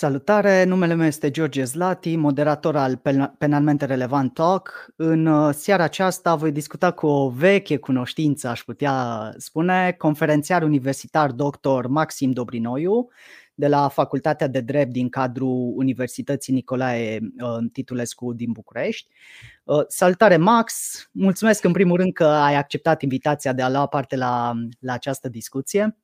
Salutare, numele meu este George Zlati, moderator al Penalmente Relevant Talk. În seara aceasta voi discuta cu o veche cunoștință, aș putea spune, conferențiar universitar dr. Maxim Dobrinoiu de la Facultatea de Drept din cadrul Universității Nicolae Titulescu din București. Salutare, Max! Mulțumesc în primul rând că ai acceptat invitația de a lua parte la această discuție.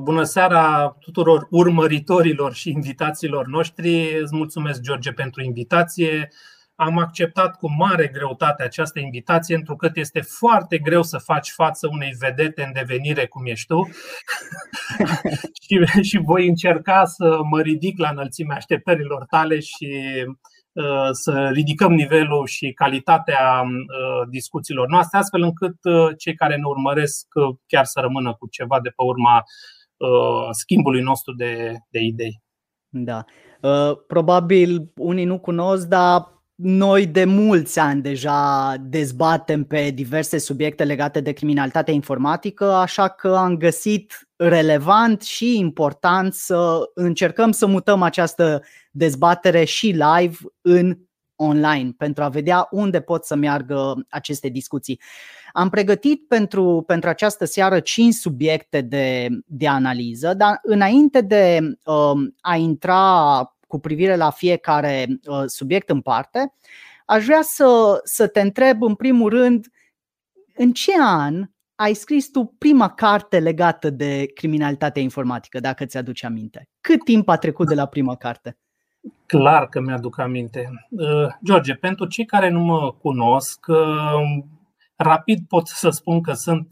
Bună seara tuturor urmăritorilor și invitațiilor noștri. Îți mulțumesc, George, pentru invitație. Am acceptat cu mare greutate această invitație, întrucât este foarte greu să faci față unei vedete în devenire cum ești tu. și voi încerca să mă ridic la înălțimea așteptărilor tale și să ridicăm nivelul și calitatea discuțiilor noastre, astfel încât cei care ne urmăresc chiar să rămână cu ceva de pe urma schimbului nostru de idei. Da. Probabil unii nu cunosc, dar noi de mulți ani deja dezbatem pe diverse subiecte legate de criminalitatea informatică, așa că am găsit relevant și important să încercăm să mutăm această dezbatere și live în online pentru a vedea unde pot să meargă aceste discuții. Am pregătit pentru această seară 5 subiecte de analiză, dar înainte de a intra cu privire la fiecare subiect în parte, aș vrea să te întreb în primul rând, în ce an ai scris tu prima carte legată de criminalitatea informatică, dacă ți-aduci aminte? Cât timp a trecut de la prima carte? Clar că mi-aduc aminte. George, pentru cei care nu mă cunosc, rapid pot să spun că sunt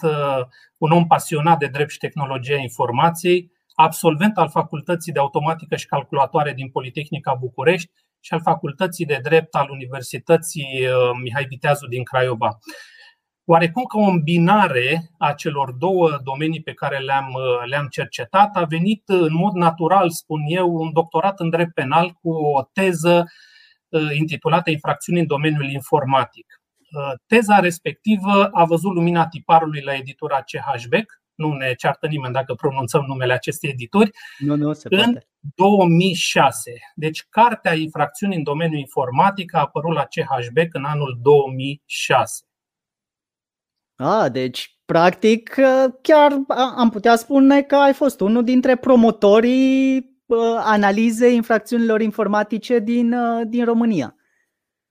un om pasionat de drept și tehnologia informației, absolvent al Facultății de Automatică și Calculatoare din Politehnica București și al Facultății de Drept al Universității Mihai Viteazu din Craiova. Oarecum că o îmbinare a celor două domenii pe care le-am cercetat a venit în mod natural, spun eu, un doctorat în drept penal cu o teză intitulată Infracțiuni în domeniul informatic. Teza respectivă a văzut lumina tiparului la editura CH Beck. Nu ne ceartă nimeni dacă pronunțăm numele acestei edituri, nu se poate. În 2006. Deci cartea Infracțiuni în domeniul informatic a apărut la CH Beck în anul 2006. Deci practic chiar am putea spune că ai fost unul dintre promotorii analizei infracțiunilor informatice din România.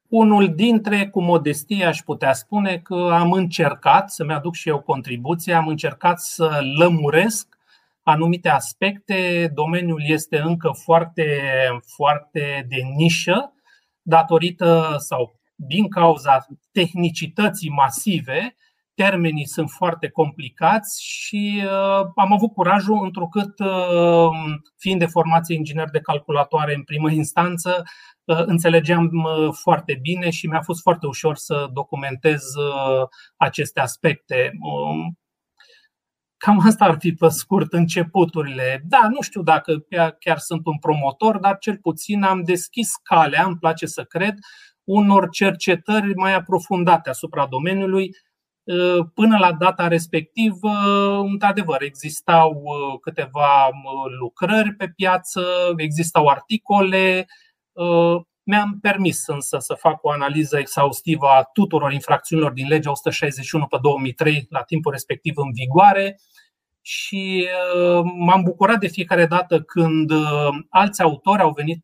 Unul dintre, cu modestie aș putea spune că am încercat să-mi aduc și eu contribuție, am încercat să lămuresc anumite aspecte. Domeniul este încă foarte, foarte de nișă, datorită sau din cauza tehnicității masive. Termenii sunt foarte complicați și am avut curajul, întrucât fiind de formație inginer de calculatoare în primă instanță, înțelegeam foarte bine și mi-a fost foarte ușor să documentez aceste aspecte. Cam asta ar fi pe scurt începuturile. Da, nu știu dacă chiar sunt un promotor, dar cel puțin am deschis calea, îmi place să cred, unor cercetări mai aprofundate asupra domeniului. Până la data respectivă, într-adevăr, existau câteva lucrări pe piață, existau articole. Mi-am permis însă să fac o analiză exhaustivă a tuturor infracțiunilor din legea 161/2003, la timpul respectiv în vigoare, și m-am bucurat de fiecare dată când alți autori au venit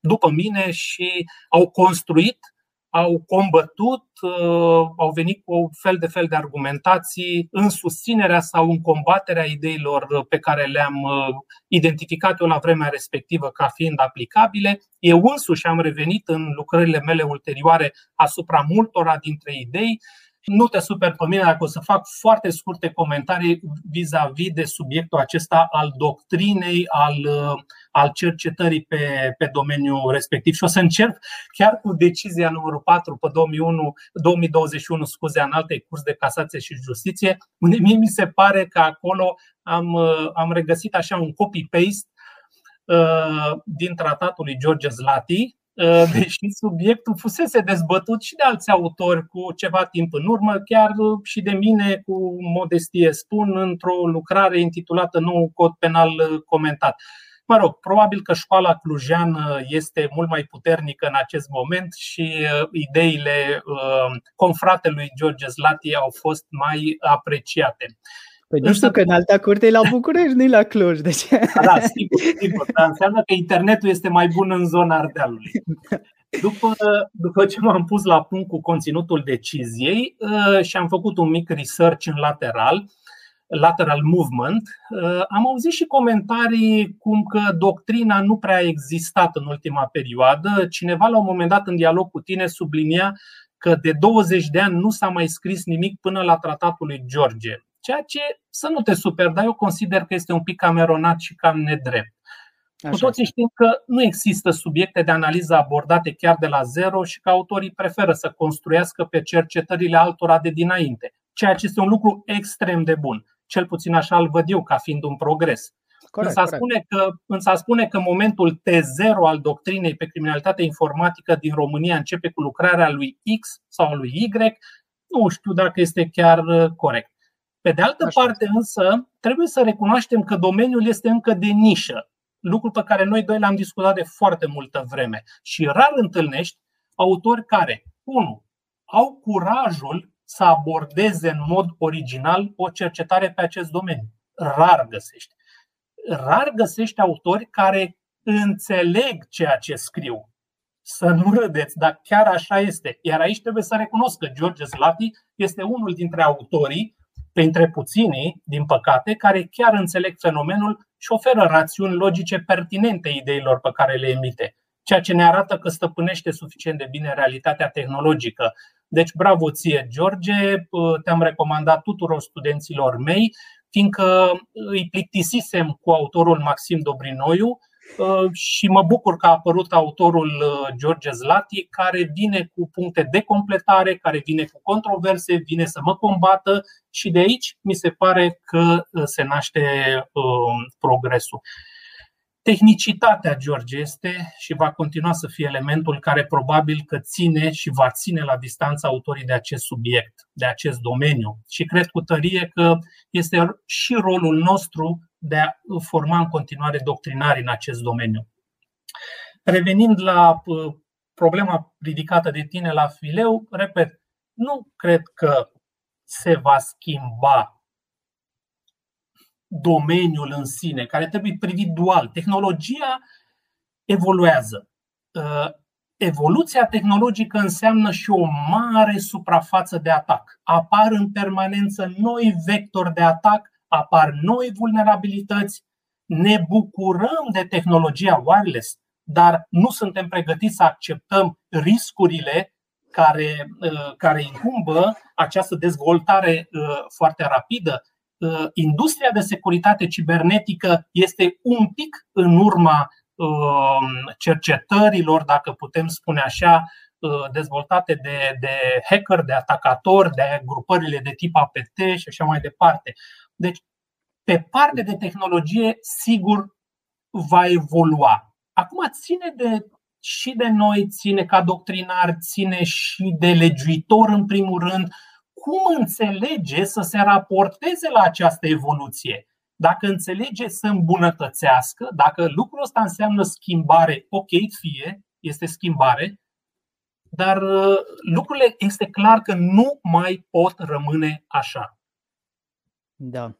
după mine și au construit, au combătut, au venit cu fel de fel de argumentații în susținerea sau în combaterea ideilor pe care le-am identificat eu la vremea respectivă ca fiind aplicabile. Eu însuși am revenit în lucrările mele ulterioare asupra multora dintre idei. Nu te super pe mine dacă o să fac foarte scurte comentarii vis-a-vis de subiectul acesta al doctrinei, al cercetării pe domeniul respectiv. Și o să încep chiar cu decizia numărul 4 pe 2021, Înaltei Curți de Casație și Justiție, unde mie mi se pare că acolo am regăsit așa un copy-paste din tratatul lui George Zlati, deși subiectul fusese dezbătut și de alți autori cu ceva timp în urmă, chiar și de mine, cu modestie spun, într-o lucrare intitulată Nou cod penal comentat. Mă rog, probabil că școala clujeană este mult mai puternică în acest moment și ideile confratelui George Zlati au fost mai apreciate. Păi nu știu că în Alta Curte e la București, nu e la Cluj. Deci... Da, sigur, dar înseamnă că internetul este mai bun în zona Ardealului. După ce m-am pus la punct cu conținutul deciziei și am făcut un mic research în lateral movement, am auzit și comentarii cum că doctrina nu prea a existat în ultima perioadă. Cineva la un moment dat în dialog cu tine sublinia că de 20 de ani nu s-a mai scris nimic până la tratatul lui George. Ceea ce, să nu te super, dar eu consider că este un pic cameronat și cam nedrept. Așa. Cu toții știm că nu există subiecte de analiză abordate chiar de la zero și că autorii preferă să construiască pe cercetările altora de dinainte, ceea ce este un lucru extrem de bun. Cel puțin așa îl văd eu ca fiind un progres. Însă a spune că momentul T0 al doctrinei pe criminalitatea informatică din România începe cu lucrarea lui X sau lui Y, nu știu dacă este chiar corect. Pe de altă parte însă trebuie să recunoaștem că domeniul este încă de nișă, lucru pe care noi doi l-am discutat de foarte multă vreme și rar întâlnești autori care, 1. Au curajul să abordeze în mod original o cercetare pe acest domeniu. Rar găsești autori care înțeleg ceea ce scriu. Să nu râdeți, dar chiar așa este. Iar aici trebuie să recunosc că George Zlati este unul dintre autorii, printre puținii, din păcate, care chiar înțeleg fenomenul și oferă rațiuni logice pertinente ideilor pe care le emite, ceea ce ne arată că stăpânește suficient de bine realitatea tehnologică. Deci bravo ție, George, te-am recomandat tuturor studenților mei, fiindcă îi plictisisem cu autorul Maxim Dobrinoiu și mă bucur că a apărut autorul George Zlati, care vine cu puncte de completare, care vine cu controverse, vine să mă combată și de aici mi se pare că se naște progresul. Tehnicitatea, George, este și va continua să fie elementul care probabil că ține și va ține la distanță autorii de acest subiect, de acest domeniu. Și cred cu tărie că este și rolul nostru de a forma în continuare doctrinari în acest domeniu. Revenind la problema ridicată de tine la fileu, repet, nu cred că se va schimba domeniul în sine, care trebuie privit dual. Tehnologia evoluează. Evoluția tehnologică înseamnă și o mare suprafață de atac. Apar în permanență noi vectori de atac, apar noi vulnerabilități. Ne bucurăm de tehnologia wireless, dar nu suntem pregătiți să acceptăm riscurile care incumbă această dezvoltare foarte rapidă. Industria de securitate cibernetică este un pic în urma cercetărilor, dacă putem spune așa, dezvoltate de hacker, de atacatori, de grupările de tip APT și așa mai departe. Deci, pe partea de tehnologie, sigur, va evolua. Acum ține și de noi, ține ca doctrinar, ține și de legiuitor în primul rând. Cum înțelege să se raporteze la această evoluție? Dacă înțelege să îmbunătățească, dacă lucrul ăsta înseamnă schimbare, ok, fie, este schimbare, dar lucrurile este clar că nu mai pot rămâne așa. Da.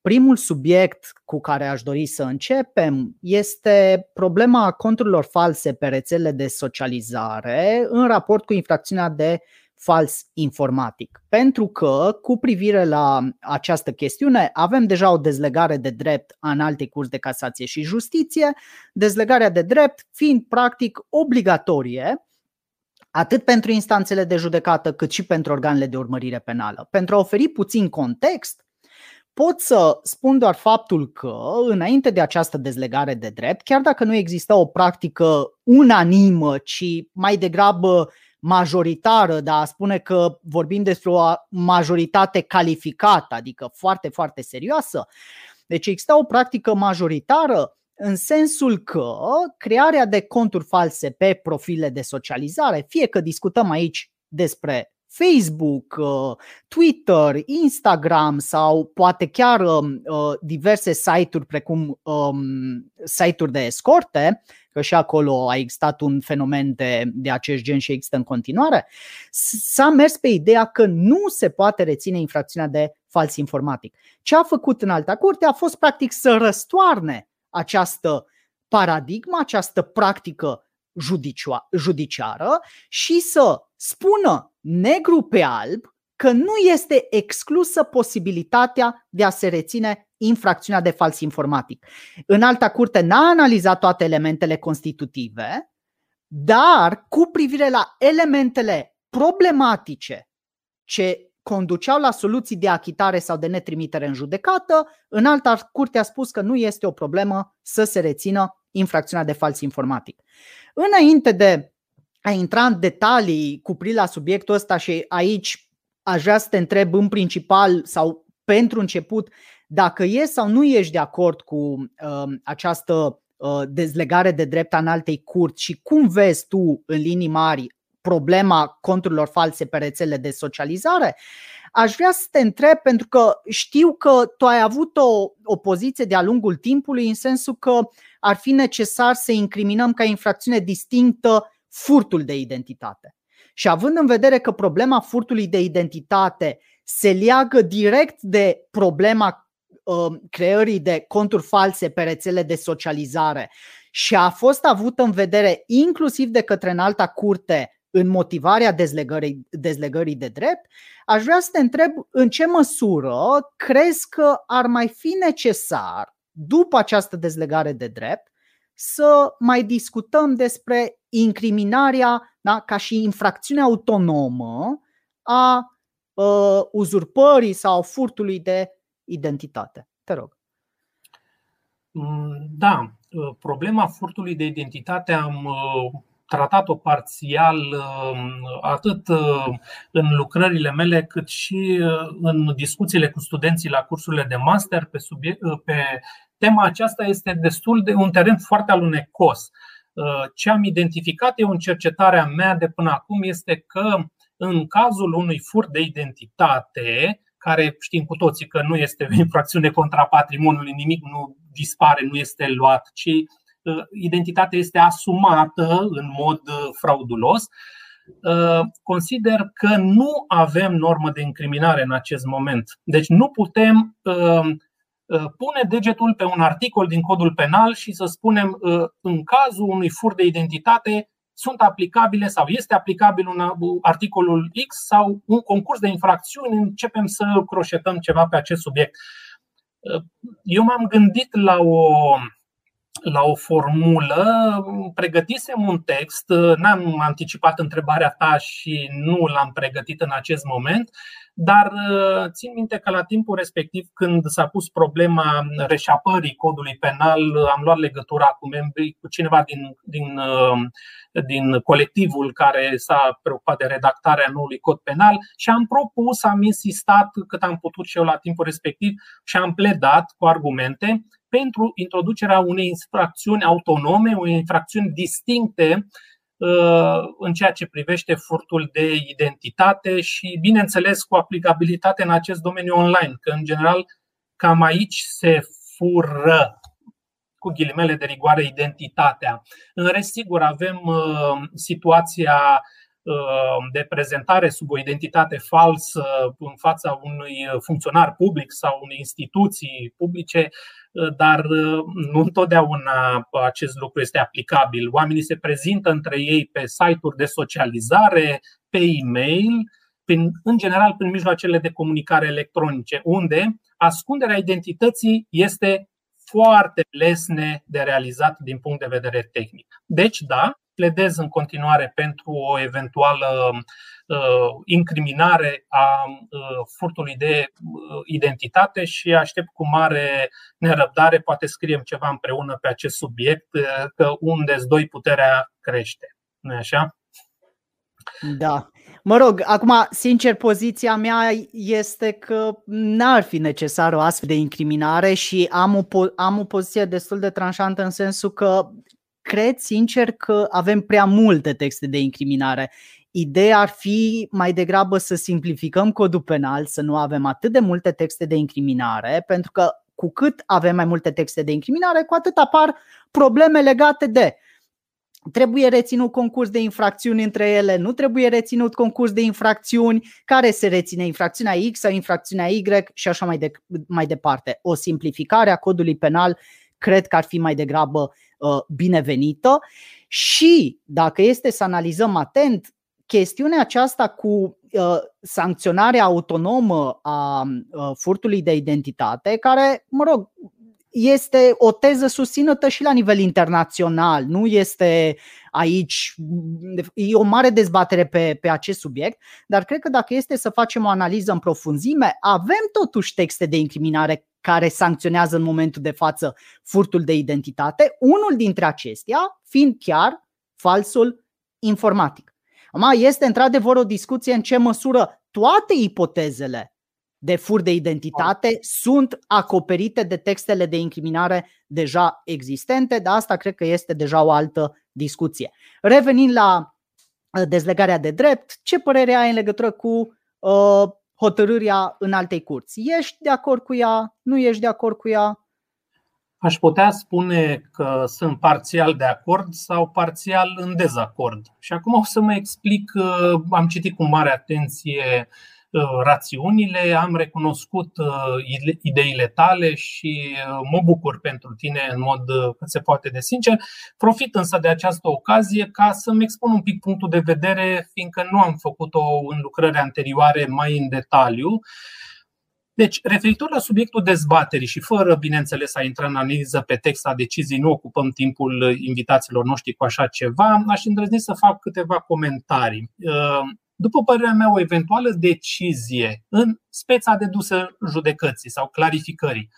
Primul subiect cu care aș dori să începem este problema conturilor false pe rețelele de socializare în raport cu infracțiunea de fals informatic. Pentru că, cu privire la această chestiune, avem deja o dezlegare de drept a Înaltei Curți de Casație și Justiție, dezlegarea de drept fiind practic obligatorie atât pentru instanțele de judecată cât și pentru organele de urmărire penală. Pentru a oferi puțin context, pot să spun doar faptul că, înainte de această dezlegare de drept, chiar dacă nu exista o practică unanimă, ci mai degrabă majoritară, dar a spune că vorbim despre o majoritate calificată, adică foarte, foarte serioasă. Deci exista o practică majoritară în sensul că crearea de conturi false pe profile de socializare, fie că discutăm aici despre Facebook, Twitter, Instagram sau poate chiar diverse site-uri precum site-uri de escorte, că și acolo a existat un fenomen de acest gen și există în continuare, s-a mers pe ideea că nu se poate reține infracțiunea de fals informatic. Ce a făcut Înalta Curte a fost practic să răstoarne această paradigmă, această practică judiciară și să spună negru pe alb că nu este exclusă posibilitatea de a se reține infracțiunea de fals informatic. Înalta Curte n-a analizat toate elementele constitutive, dar cu privire la elementele problematice ce conduceau la soluții de achitare sau de netrimitere în judecată, Înalta Curte a spus că nu este o problemă să se rețină infracțiunea de fals informatic. Înainte de a intra în detalii cu privire la subiectul ăsta, și aici aș vrea să te întreb în principal sau pentru început dacă ești sau nu ești de acord cu această dezlegare de drept a Înaltei Curți și cum vezi tu în linii mari problema conturilor false pe rețele de socializare, aș vrea să te întreb, pentru că știu că tu ai avut o poziție de-a lungul timpului în sensul că ar fi necesar să incriminăm ca infracțiune distinctă furtul de identitate. Și având în vedere că problema furtului de identitate se leagă direct de problema creării de conturi false pe rețele de socializare și a fost avută în vedere inclusiv de către Înalta Curte în motivarea dezlegării de drept, aș vrea să te întreb în ce măsură crezi că ar mai fi necesar, după această dezlegare de drept, să mai discutăm despre incriminarea, da, ca și infracțiune autonomă a uzurpării sau furtului de identitate. Te rog. Da, problema furtului de identitate am tratat-o parțial atât în lucrările mele cât și în discuțiile cu studenții la cursurile de master pe tema aceasta. Este destul de un teren foarte alunecos. Ce am identificat eu în cercetarea mea de până acum este că în cazul unui furt de identitate, care știm cu toții că nu este o infracțiune contra patrimoniului, nimic nu dispare, nu este luat, ci identitatea este asumată în mod fraudulos, consider că nu avem normă de incriminare în acest moment. Deci nu putem pune degetul pe un articol din codul penal și să spunem în cazul unui furt de identitate sunt aplicabile sau este aplicabil un articolul X sau un concurs de infracțiuni, începem să croșetăm ceva pe acest subiect. Eu m-am gândit la o formulă, pregătisem un text, n-am anticipat întrebarea ta și nu l-am pregătit în acest moment, dar țin minte că la timpul respectiv, când s-a pus problema reșapării codului penal, am luat legătura cu membrii, cu cineva din colectivul care s-a preocupat de redactarea noului cod penal și am propus, am insistat cât am putut și eu la timpul respectiv și am pledat cu argumente pentru introducerea unei infracțiuni autonome, unei infracțiuni distincte în ceea ce privește furtul de identitate și, bineînțeles, cu aplicabilitate în acest domeniu online, că, în general, cam aici se fură, cu ghilimele de rigoare, identitatea. În rest, sigur, avem situația de prezentare sub o identitate falsă în fața unui funcționar public sau unei instituții publice, dar nu întotdeauna acest lucru este aplicabil. Oamenii se prezintă între ei pe site-uri de socializare, pe e-mail, în general prin mijloacele de comunicare electronice, unde ascunderea identității este foarte lesne de realizat din punct de vedere tehnic. Deci, da, pledez în continuare pentru o eventuală incriminare a furtului de identitate și aștept cu mare nerăbdare, poate scriem ceva împreună pe acest subiect, că unde-s doi puterea crește. Nu-i așa? Da. Mă rog, acum, sincer, poziția mea este că n-ar fi necesară o astfel de incriminare și am o poziție destul de tranșantă în sensul că cred sincer că avem prea multe texte de incriminare. Ideea ar fi mai degrabă să simplificăm codul penal, să nu avem atât de multe texte de incriminare, pentru că cu cât avem mai multe texte de incriminare, cu atât apar probleme legate de trebuie reținut concurs de infracțiuni între ele, nu trebuie reținut concurs de infracțiuni, care se reține infracțiunea X sau infracțiunea Y și așa mai departe. O simplificare a codului penal cred că ar fi mai degrabă binevenită. Și dacă este să analizăm atent, chestiunea aceasta cu sancționarea autonomă a furtului de identitate, care, mă rog, este o teză susținută și la nivel internațional, nu este aici, e o mare dezbatere pe acest subiect, dar cred că dacă este să facem o analiză în profunzime, avem totuși texte de incriminare care sancționează în momentul de față furtul de identitate, unul dintre acestea fiind chiar falsul informatic. Este într-adevăr o discuție în ce măsură toate ipotezele de furt de identitate sunt acoperite de textele de incriminare deja existente, dar asta cred că este deja o altă discuție. Revenind la dezlegarea de drept, ce părere ai în legătură cu hotărârea Înaltei Curți? Ești de acord cu ea? Nu ești de acord cu ea? Aș putea spune că sunt parțial de acord sau parțial în dezacord. Și acum o să mă explic, am citit cu mare atenție rațiunile, am recunoscut ideile tale și mă bucur pentru tine în mod cât se poate de sincer. Profit însă de această ocazie ca să-mi expun un pic punctul de vedere, fiindcă nu am făcut-o în lucrări anterioare mai în detaliu. Deci, referitor la subiectul dezbaterii și fără, bineînțeles, a intra în analiză pe text a deciziei, nu ocupăm timpul invitațiilor noștri cu așa ceva, aș îndrăzni să fac câteva comentarii. După părerea mea, o eventuală decizie în speța dedusă judecății sau clarificării,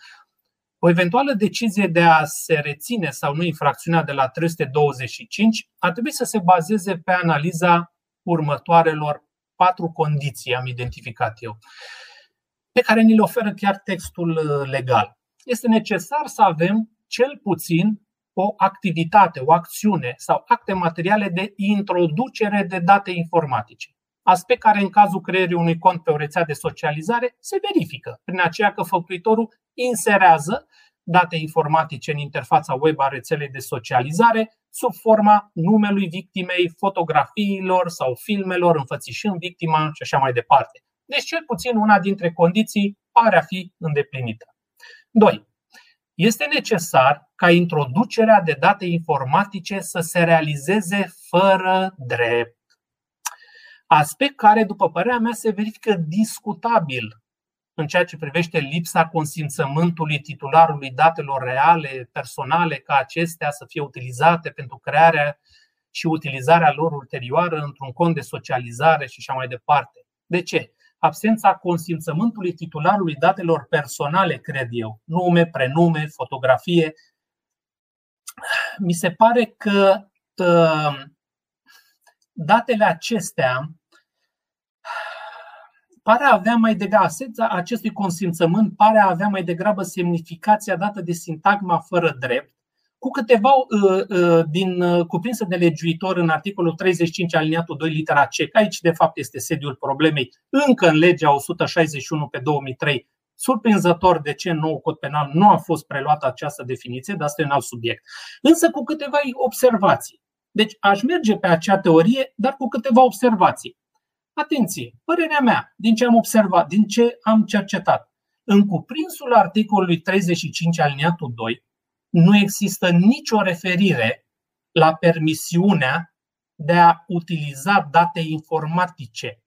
o eventuală decizie de a se reține sau nu infracțiunea de la 325 ar trebui să se bazeze pe analiza următoarelor 4 condiții, am identificat eu, pe care ni le oferă chiar textul legal. Este necesar să avem cel puțin o activitate, o acțiune sau acte materiale de introducere de date informatice. Aspect care în cazul creierii unui cont pe o rețea de socializare se verifică prin aceea că făptuitorul inserează date informatice în interfața web a rețelei de socializare sub forma numelui victimei, fotografiilor sau filmelor înfățișând victima și așa mai departe. Deci cel puțin una dintre condiții pare a fi îndeplinită. 2. Este necesar ca introducerea de date informatice să se realizeze fără drept. Aspect care, după părerea mea, se verifică discutabil în ceea ce privește lipsa consimțământului titularului datelor reale, personale, ca acestea să fie utilizate pentru crearea și utilizarea lor ulterioară într-un cont de socializare și așa mai departe. De ce? Absența consimțământului titularului datelor personale, cred eu, nume, prenume, fotografie. Mi se pare că datele acestea pare a avea mai degrabă, acestui consimțământ pare a avea mai degrabă semnificația dată de sintagma fără drept, cu câteva cuprinsă de legiuitor în articolul 35 alineatul 2 litera C, că aici de fapt este sediul problemei, încă în legea 161 pe 2003. Surprinzător de ce în nou cod penal nu a fost preluată această definiție, dar asta e un alt subiect. Însă cu câteva observații. Deci aș merge pe acea teorie, dar cu câteva observații. Atenție, părerea mea, din ce am observat, din ce am cercetat. În cuprinsul articolului 35 alineatul 2 nu există nicio referire la permisiunea de a utiliza date informatice,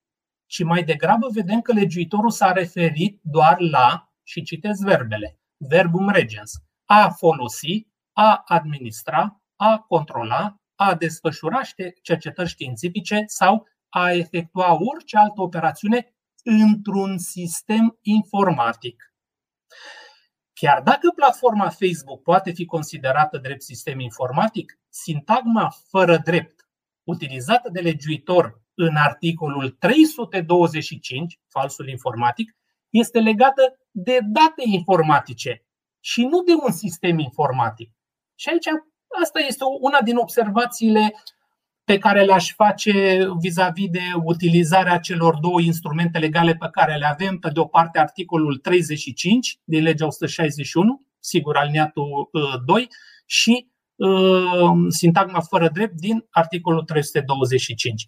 ci mai degrabă vedem că legiuitorul s-a referit doar la, și citesc verbele, verbum regens, a folosi, a administra, a controla, a desfășura cercetări științifice sau a efectua orice altă operațiune într-un sistem informatic. Chiar dacă platforma Facebook poate fi considerată drept sistem informatic, sintagma fără drept, utilizată de legiuitor în articolul 325, falsul informatic, este legată de date informatice și nu de un sistem informatic. Și aici asta este una din observațiile pe care le-aș face vis-a-vis de utilizarea celor două instrumente legale pe care le avem. Pe de o parte, articolul 35 din legea 161, sigur, alineatul 2, și sintagma fără drept din articolul 325.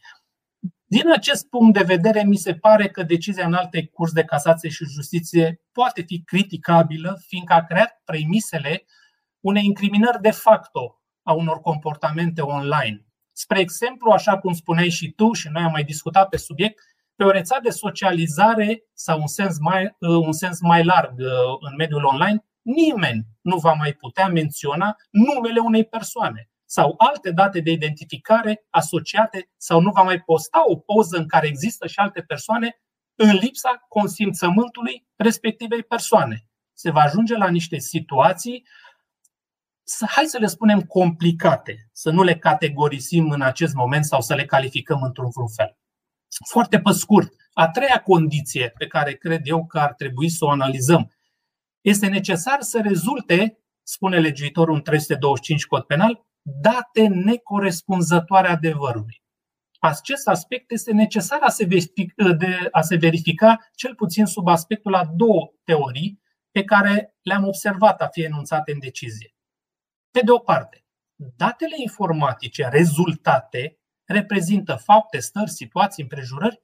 Din acest punct de vedere, mi se pare că decizia Înaltei Curți de Casație și Justiție poate fi criticabilă, fiindcă a creat premisele unei incriminări de facto a unor comportamente online. Spre exemplu, așa cum spuneai și tu și noi am mai discutat pe subiect, pe o rețea de socializare sau un sens mai larg în mediul online, nimeni nu va mai putea menționa numele unei persoane sau alte date de identificare asociate sau nu va mai posta o poză în care există și alte persoane în lipsa consimțământului respectivei persoane. Se va ajunge la niște situații, hai să le spunem, complicate, să nu le categorisim în acest moment sau să le calificăm într-un fel. Foarte pe scurt, a treia condiție pe care cred eu că ar trebui să o analizăm: este necesar să rezulte, spune legiuitorul în 325 cod penal, date necorespunzătoare adevărului. Acest aspect este necesar a se verifica cel puțin sub aspectul a două teorii pe care le-am observat a fi enunțate în decizie. Pe de o parte, datele informatice rezultate reprezintă fapte, stări, situații, împrejurări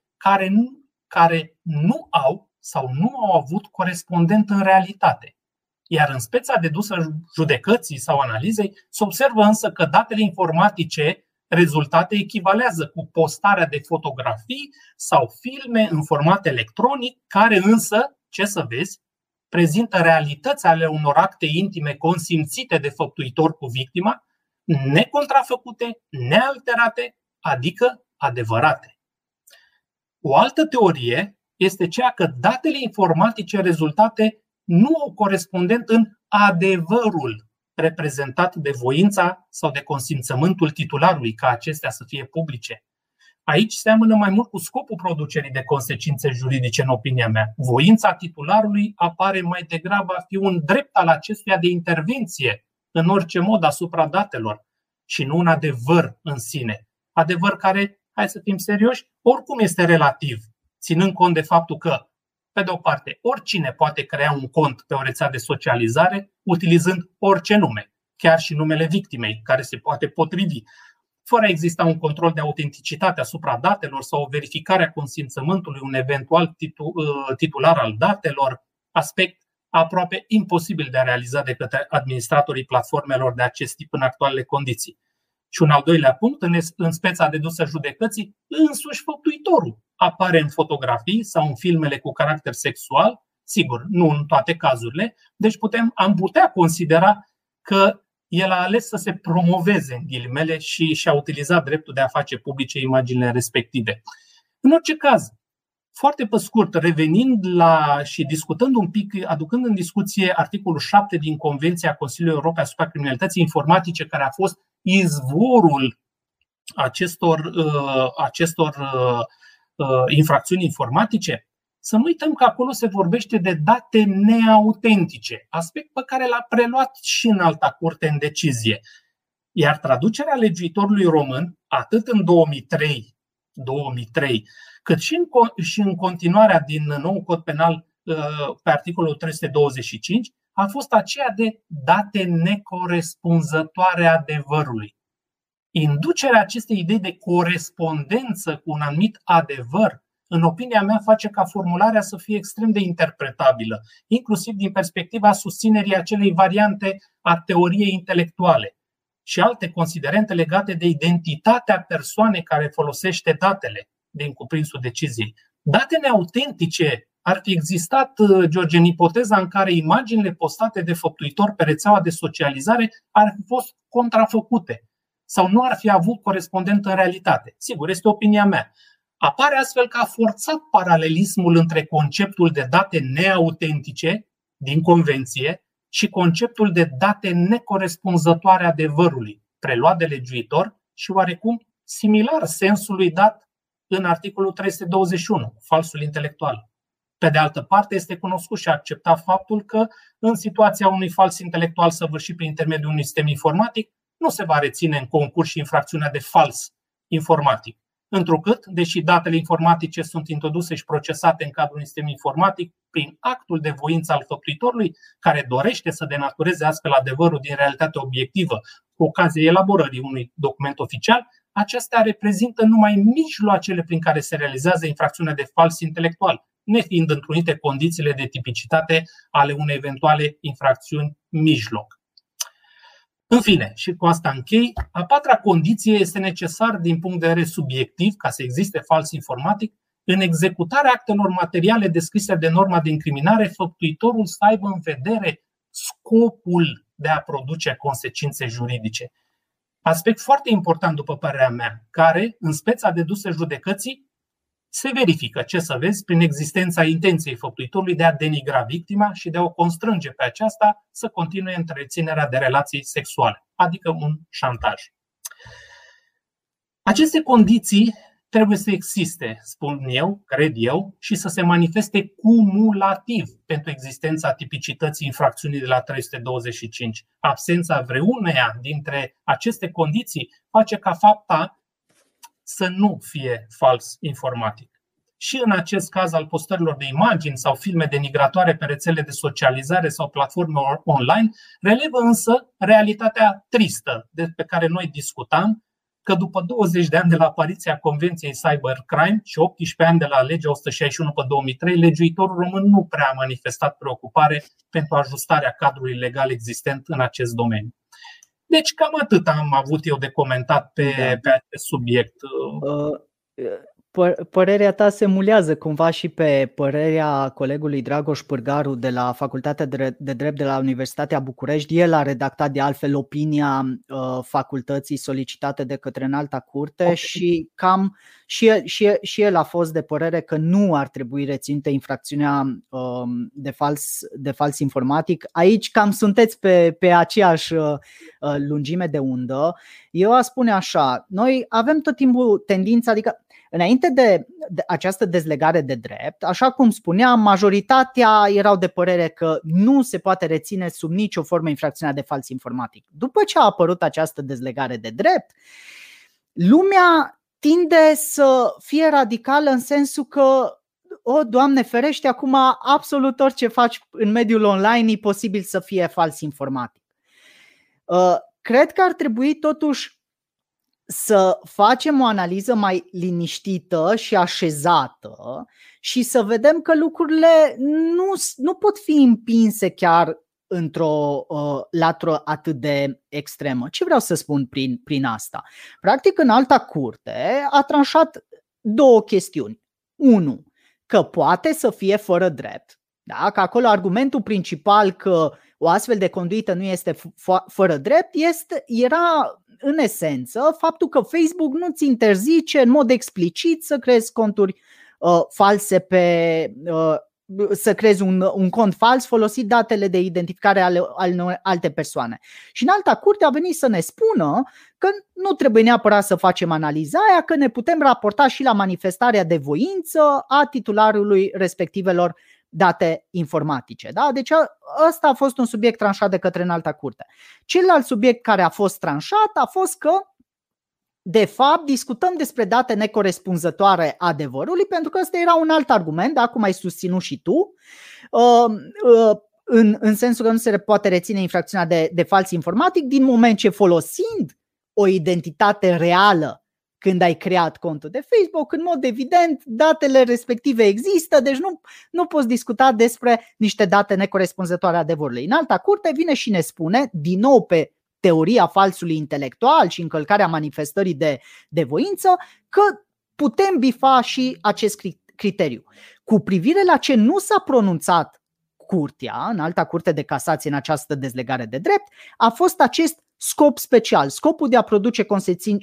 care nu au sau nu au avut corespondent în realitate. Iar în speța dedusă judecății sau analizei se observă însă că datele informatice rezultate echivalează cu postarea de fotografii sau filme în format electronic, care însă, ce să vezi, prezintă realități ale unor acte intime consimțite de făptuitor cu victima, necontrafăcute, nealterate, adică adevărate. O altă teorie este cea că datele informatice rezultate nu au corespondent în adevărul reprezentat de voința sau de consimțământul titularului ca acestea să fie publice. Aici seamănă mai mult cu scopul producerii de consecințe juridice, în opinia mea. Voința titularului apare mai degrabă a fi un drept al acestuia de intervenție în orice mod asupra datelor și nu un adevăr în sine. Adevăr care, hai să fim serioși, oricum este relativ, ținând cont de faptul că, pe de o parte, oricine poate crea un cont pe o rețea de socializare utilizând orice nume, chiar și numele victimei, care se poate potrivi, fără a exista un control de autenticitate asupra datelor sau o verificare a consimțământului un eventual titular al datelor, aspect aproape imposibil de a realiza de către administratorii platformelor de acest tip în actualele condiții. Și un al doilea punct, în speța dedusă judecății, însuși făptuitorul apare în fotografii sau în filmele cu caracter sexual, sigur, nu în toate cazurile, deci am putea considera că el a ales să se promoveze, în ghilimele, și a utilizat dreptul de a face publice imaginile respective. În orice caz, foarte pe scurt, revenind la și discutând un pic, aducând în discuție articolul 7 din Convenția Consiliului Europei asupra criminalității informatice, care a fost izvorul acestor infracțiuni informatice, să nu uităm că acolo se vorbește de date neautentice, aspect pe care l-a preluat și în Înalta Curte în decizie. Iar traducerea legiuitorului român, atât în 2003, cât și în continuarea din nou cod penal pe articolul 325, a fost aceea de date necorespunzătoare adevărului. Inducerea acestei idei de corespondență cu un anumit adevăr, în opinia mea, face ca formularea să fie extrem de interpretabilă, inclusiv din perspectiva susținerii acelei variante a teoriei intelectuale și alte considerente legate de identitatea persoanei care folosește datele din cuprinsul deciziei. Date neautentice ar fi existat, George, în ipoteza în care imaginile postate de făptuitor pe rețeaua de socializare ar fi fost contrafăcute sau nu ar fi avut corespondent în realitate. Sigur, este opinia mea. Apare astfel că a forțat paralelismul între conceptul de date neautentice din convenție și conceptul de date necorespunzătoare adevărului, preluat de legiuitor și oarecum similar sensului dat în articolul 321, falsul intelectual. Pe de altă parte, este cunoscut și acceptat faptul că în situația unui fals intelectual săvârșit prin intermediul unui sistem informatic, nu se va reține în concurs și infracțiunea de fals informatic. Întrucât, deși datele informatice sunt introduse și procesate în cadrul unui sistem informatic prin actul de voință al făptuitorului, care dorește să denatureze astfel adevărul din realitatea obiectivă cu ocazia elaborării unui document oficial, acestea reprezintă numai mijloacele prin care se realizează infracțiunea de fals intelectual, nefiind întrunite condițiile de tipicitate ale unei eventuale infracțiuni mijloc. În fine, și cu asta închei, a patra condiție este necesar din punct de vedere subiectiv, ca să existe fals informatic, în executarea actelor materiale descrise de norma de incriminare, făptuitorul să aibă în vedere scopul de a produce consecințe juridice. Aspect foarte important, după părerea mea, care, în speța dedusă judecății, se verifică, ce să vezi, prin existența intenției făptuitorului de a denigra victima și de a o constrânge pe aceasta să continue întreținerea de relații sexuale, adică un șantaj. Aceste condiții trebuie să existe, spun eu, cred eu, și să se manifeste cumulativ pentru existența tipicității infracțiunii de la 325. Absența vreuneia dintre aceste condiții face ca fapta să nu fie fals informatic. Și în acest caz al postărilor de imagini sau filme denigratoare pe rețele de socializare sau platforme online, relevă însă realitatea tristă despre care noi discutam, că după 20 de ani de la apariția Convenției Cybercrime și 18 ani de la legea 161/2003, legiuitorul român nu prea a manifestat preocupare pentru ajustarea cadrului legal existent în acest domeniu. Deci cam atât am avut eu de comentat pe acest subiect. Părerea ta se mulează cumva și pe părerea colegului Dragoș Pârgaru de la Facultatea de Drept de la Universitatea București. El a redactat de altfel opinia facultății solicitată de către Înalta Curte, okay. Și cam și el a fost de părere că nu ar trebui reținută infracțiunea de fals informatic. Aici cam sunteți pe aceeași lungime de undă. Eu aș spune așa, noi avem tot timpul tendința, adică înainte de această dezlegare de drept, așa cum spuneam, majoritatea erau de părere că nu se poate reține sub nicio formă infracțiunea de fals informatic. După ce a apărut această dezlegare de drept, lumea tinde să fie radicală în sensul că, o, Doamne ferește, acum absolut orice faci în mediul online e posibil să fie fals informatic. Cred că ar trebui totuși să facem o analiză mai liniștită și așezată și să vedem că lucrurile nu pot fi împinse chiar într-o latură atât de extremă. Ce vreau să spun prin asta? Practic, Înalta Curte a tranșat două chestiuni. 1. Că poate să fie fără drept. Da? Că acolo argumentul principal că o astfel de conduită nu este fără drept era... în esență, faptul că Facebook nu îți interzice în mod explicit să creezi conturi false să creezi un cont fals folosind datele de identificare ale alte persoane. Și Înalta Curte a venit să ne spună că nu trebuie neapărat să facem analiza aia, că ne putem raporta și la manifestarea de voință a titularului respectivelor date informatice. Da? Deci ăsta a fost un subiect tranșat de către Înalta Curte. Celălalt subiect care a fost tranșat a fost că, de fapt, discutăm despre date necorespunzătoare adevărului, pentru că ăsta era un alt argument, da? Cum ai susținut și tu, în sensul că nu se poate reține infracțiunea de fals informatic din moment ce, folosind o identitate reală când ai creat contul de Facebook, în mod evident, datele respective există, deci nu poți discuta despre niște date necorespunzătoare adevărului. Înalta Curte vine și ne spune, din nou pe teoria falsului intelectual și încălcarea manifestării de voință, că putem bifa și acest criteriu. Cu privire la ce nu s-a pronunțat Curtea, Înalta Curte de Casație în această dezlegare de drept, a fost acest scop special, scopul de a produce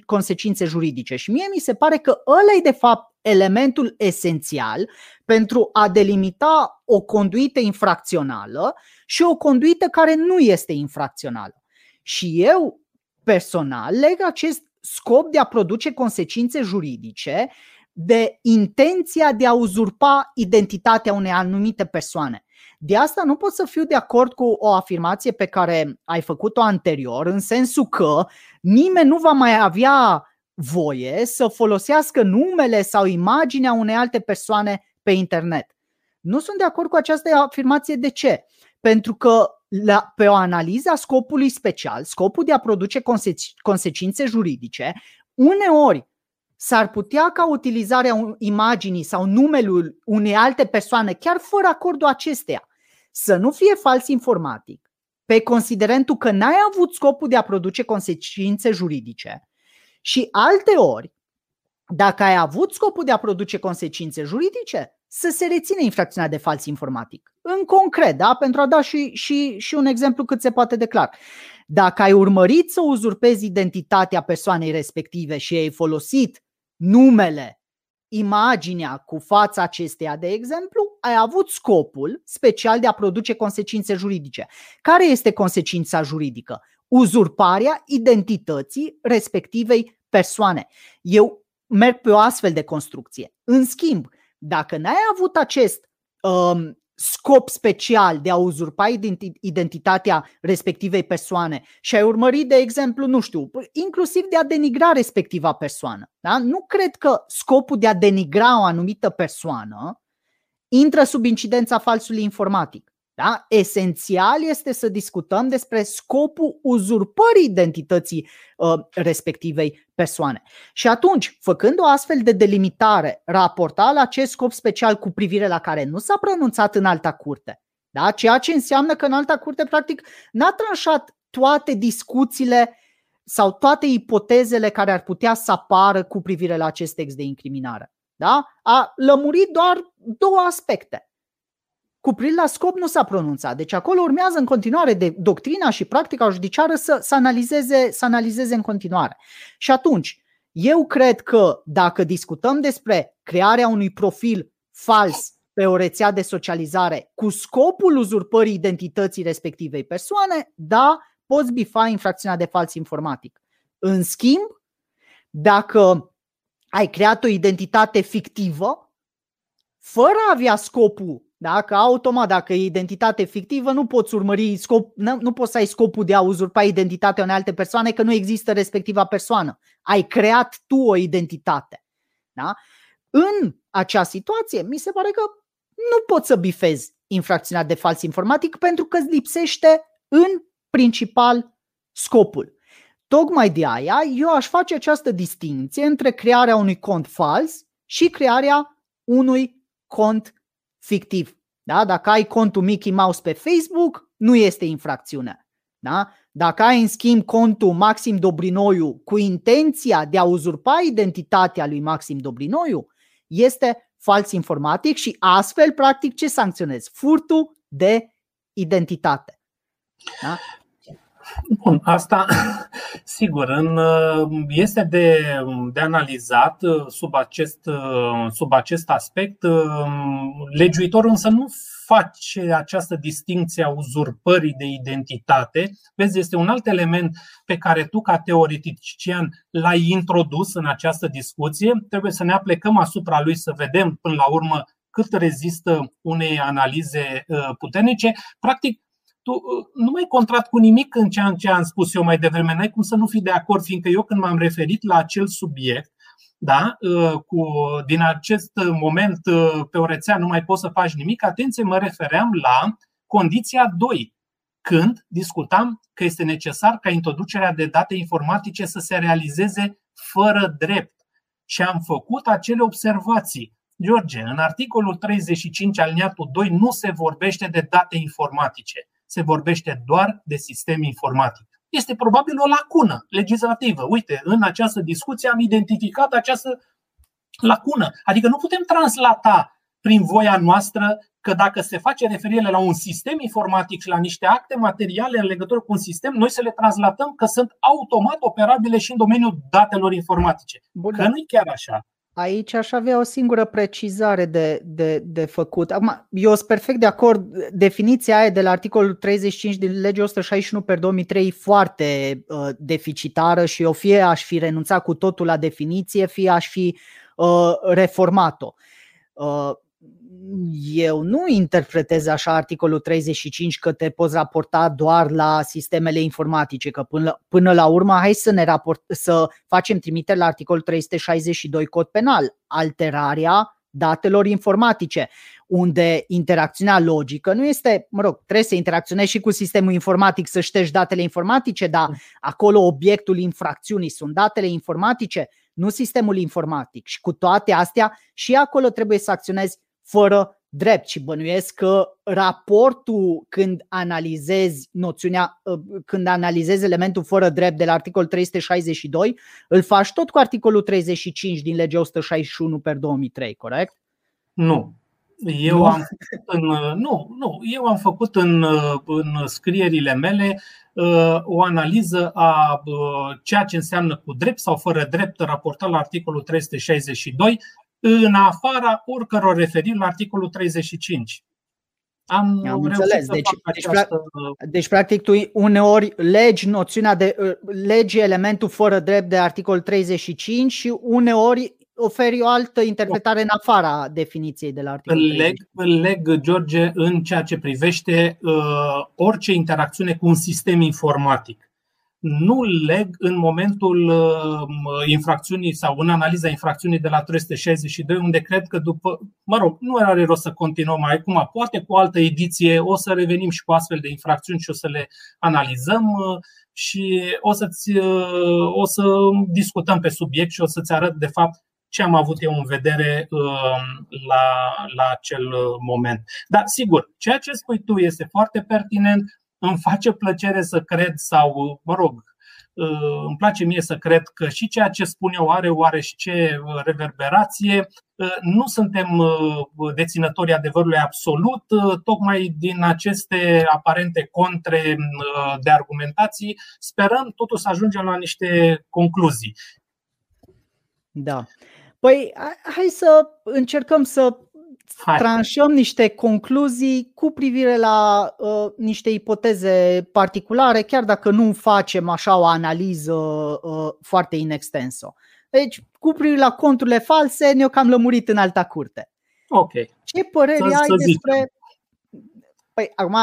consecințe juridice. Și mie mi se pare că ăla e de fapt elementul esențial pentru a delimita o conduită infracțională și o conduită care nu este infracțională. Și eu personal leg acest scop de a produce consecințe juridice de intenția de a uzurpa identitatea unei anumite persoane. De asta nu pot să fiu de acord cu o afirmație pe care ai făcut-o anterior, în sensul că nimeni nu va mai avea voie să folosească numele sau imaginea unei alte persoane pe internet. Nu sunt de acord cu această afirmație. De ce? Pentru că pe o analiză a scopului special, scopul de a produce consecințe juridice, uneori s-ar putea ca utilizarea imaginii sau numelul unei alte persoane, chiar fără acordul acesteia, să nu fie fals informatic, pe considerentul că n-ai avut scopul de a produce consecințe juridice, și alteori, dacă ai avut scopul de a produce consecințe juridice, să se reține infracțiunea de fals informatic. În concret, da? Pentru a da și un exemplu cât se poate de clar. Dacă ai urmărit să uzurpezi identitatea persoanei respective și ai folosit numele, imaginea cu fața acesteia, de exemplu, ai avut scopul special de a produce consecințe juridice. Care este consecința juridică? Uzurparea identității respectivei persoane. Eu merg pe o astfel de construcție. În schimb, dacă n-ai avut acest scop special de a uzurpa identitatea respectivei persoane și ai urmărit, de exemplu, nu știu, inclusiv de a denigra respectiva persoană, da? Nu cred că scopul de a denigra o anumită persoană intră sub incidența falsului informatic. Da? Esențial este să discutăm despre scopul uzurpării identității respectivei persoane. Și atunci, făcând o astfel de delimitare, raporta la acest scop special cu privire la care nu s-a pronunțat Înalta Curte, da? Ceea ce înseamnă că Înalta Curte practic n-a tranșat toate discuțiile sau toate ipotezele care ar putea să apară cu privire la acest text de incriminare, da? A lămurit doar două aspecte. Cu privire la scop nu s-a pronunțat. Deci acolo urmează în continuare de doctrina și practica judiciară să analizeze în continuare. Și atunci, eu cred că dacă discutăm despre crearea unui profil fals pe o rețea de socializare cu scopul uzurpării identității respectivei persoane, da, poți bifa infracțiunea de fals informatic. În schimb, dacă ai creat o identitate fictivă, fără a avea scopul, dacă automat, dacă e identitate fictivă, nu poți urmări scop, nu poți să ai scopul de a uzurpa identitatea unei alte persoane, că nu există respectiva persoană. Ai creat tu o identitate. Da? În acea situație, mi se pare că nu poți să bifezi infracțiunea de fals informatic pentru că îți lipsește în principal scopul. Tocmai de aia eu aș face această distinție între crearea unui cont fals și crearea unui cont fictiv. Da? Dacă ai contul Mickey Mouse pe Facebook, nu este infracțiune. Da? Dacă ai, în schimb, contul Maxim Dobrinoiu cu intenția de a uzurpa identitatea lui Maxim Dobrinoiu, este fals informatic și astfel, practic, ce sancționezi? Furtul de identitate. Da? Bun, asta, sigur, este de analizat sub acest aspect. Legiuitorul însă nu face această distinție a uzurpării de identitate. Vezi, este un alt element pe care tu, ca teoretician, l-ai introdus în această discuție. Trebuie să ne aplecăm asupra lui, să vedem până la urmă cât rezistă unei analize puternice. Practic, tu nu m-ai contrat cu nimic în ceea ce am spus eu mai devreme, n-ai cum să nu fii de acord, fiindcă eu când m-am referit la acel subiect, da, din acest moment pe o rețea nu mai poți să faci nimic, atenție, mă refeream la condiția 2, când discutam că este necesar ca introducerea de date informatice să se realizeze fără drept. Și am făcut acele observații. George, în articolul 35 alineatul 2 nu se vorbește de date informatice. Se vorbește doar de sistem informatic. Este probabil o lacună legislativă. Uite, în această discuție am identificat această lacună. Adică nu putem translata prin voia noastră că dacă se face referire la un sistem informatic și la niște acte materiale în legătură cu un sistem, noi să le translatăm că sunt automat operabile și în domeniul datelor informatice. Bun. Că nu-i chiar așa. Aici aș avea o singură precizare de făcut. Acum, eu sunt perfect de acord, definiția aia de la articolul 35 din legea 161/2003 e foarte deficitară și eu fie aș fi renunțat cu totul la definiție, fie aș fi reformat-o. eu nu interpretez așa articolul 35 că te poți raporta doar la sistemele informatice, că până la urmă hai să facem trimitere la articolul 362 cod penal, alterarea datelor informatice, unde interacțiunea logică nu este, trebuie să interacționezi și cu sistemul informatic să ștergi datele informatice, dar acolo obiectul infracțiunii sunt datele informatice, nu sistemul informatic. Și cu toate astea și acolo trebuie să acționezi fără drept și bănuiesc că raportul când analizezi elementul fără drept de la articolul 362 îl faci tot cu articolul 35 din legea 161/2003, corect? Eu am făcut în scrierile mele o analiză a ceea ce înseamnă cu drept sau fără drept raportat la articolul 362 în afara oricăror referiri la articolul 35. Am înțeles. Deci practic tu uneori legi noțiunea de legi elementul fără drept de articolul 35 și uneori oferi o altă interpretare în afara definiției de la articolul 35. Îl leg, George, în ceea ce privește orice interacțiune cu un sistem informatic. Nu leg în momentul infracțiunii sau în analiza infracțiunii de la 362, unde cred că după, nu are rost să continuăm acum, poate cu altă ediție o să revenim și cu astfel de infracțiuni și o să le analizăm și o să discutăm pe subiect și o să-ți arăt de fapt ce am avut eu în vedere la acel moment. Dar sigur, ceea ce spui tu este foarte pertinent. Îmi face plăcere să cred sau, îmi place mie să cred că și ceea ce spun eu are oarește reverberație. Nu suntem deținătorii adevărului absolut, tocmai din aceste aparente contre de argumentații. Sperăm totuși să ajungem la niște concluzii. Da. Păi hai să încercăm să tranșăm niște concluzii cu privire la niște ipoteze particulare, chiar dacă nu facem așa o analiză foarte inextensă. Deci, cu privire la conturile false, ne-o cam lămurit în alta curte. Ok. Ce părere ai despre... Păi, acum,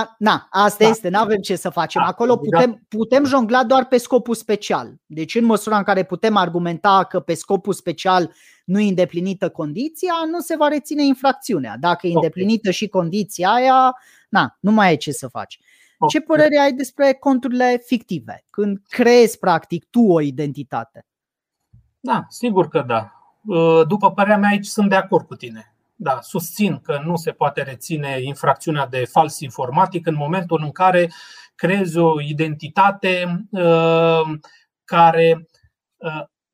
asta este, n-avem ce să facem. Acolo putem jongla doar pe scopul special. Deci, în măsura în care putem argumenta că pe scopul special nu e îndeplinită condiția, nu se va reține infracțiunea. Dacă e îndeplinită și condiția aia, nu mai e ce să faci. Ce părere ai despre conturile fictive? Când creezi, practic, tu o identitate? Da, sigur că da. După părerea mea, aici sunt de acord cu tine. Da, susțin că nu se poate reține infracțiunea de fals informatic în momentul în care creezi o identitate care,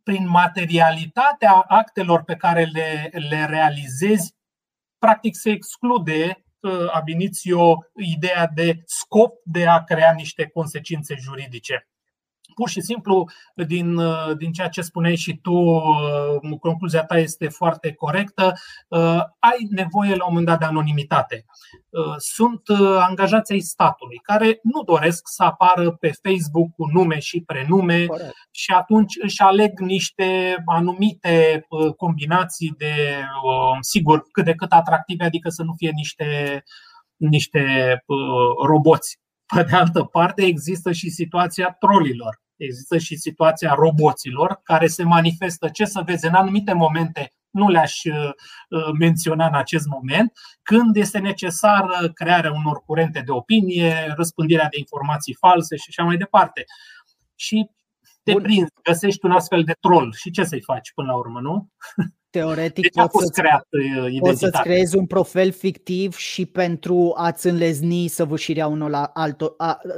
prin materialitatea actelor pe care le realizezi, practic se exclude ab initio ideea de scop de a crea niște consecințe juridice. Pur și simplu, din ceea ce spuneai și tu, concluzia ta este foarte corectă. Ai nevoie la un moment dat de anonimitate. Sunt angajații ai statului care nu doresc să apară pe Facebook cu nume și prenume. Corect. Și atunci își aleg niște anumite combinații de, sigur, cât de cât atractive, adică să nu fie niște roboți. Pe de altă parte, există și situația trolilor. Există și situația roboților care se manifestă, ce să vezi, în anumite momente, nu le-aș menționa în acest moment, când este necesară crearea unor curente de opinie, răspândirea de informații false și așa mai departe. Și te prinzi, găsești un astfel de troll și ce să-i faci până la urmă, nu? Teoretic poți să-ți creezi un profil fictiv și pentru a-ți înlezni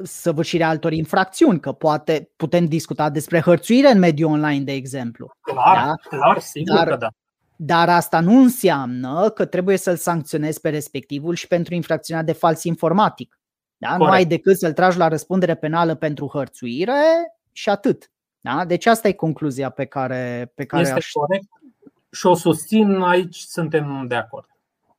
săvârșirea altor infracțiuni, că poate putem discuta despre hărțuire în mediul online, de exemplu. Clar, sigur că da. Dar asta nu înseamnă că trebuie să-l sancționezi pe respectivul și pentru infracțiunea de fals informatic. Da? Nu ai decât să-l tragi la răspundere penală pentru hărțuire și atât. Da? Deci asta e concluzia pe care este corect. Și o susțin, aici suntem de acord.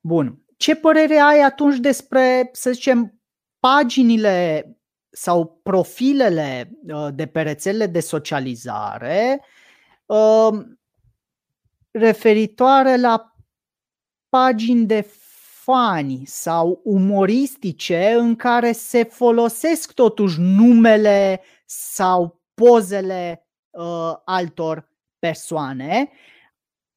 Bun. Ce părere ai atunci despre, să zicem, paginile sau profilele de pe rețelele de socializare referitoare la pagini de fani sau umoristice în care se folosesc totuși numele sau pozele altor persoane.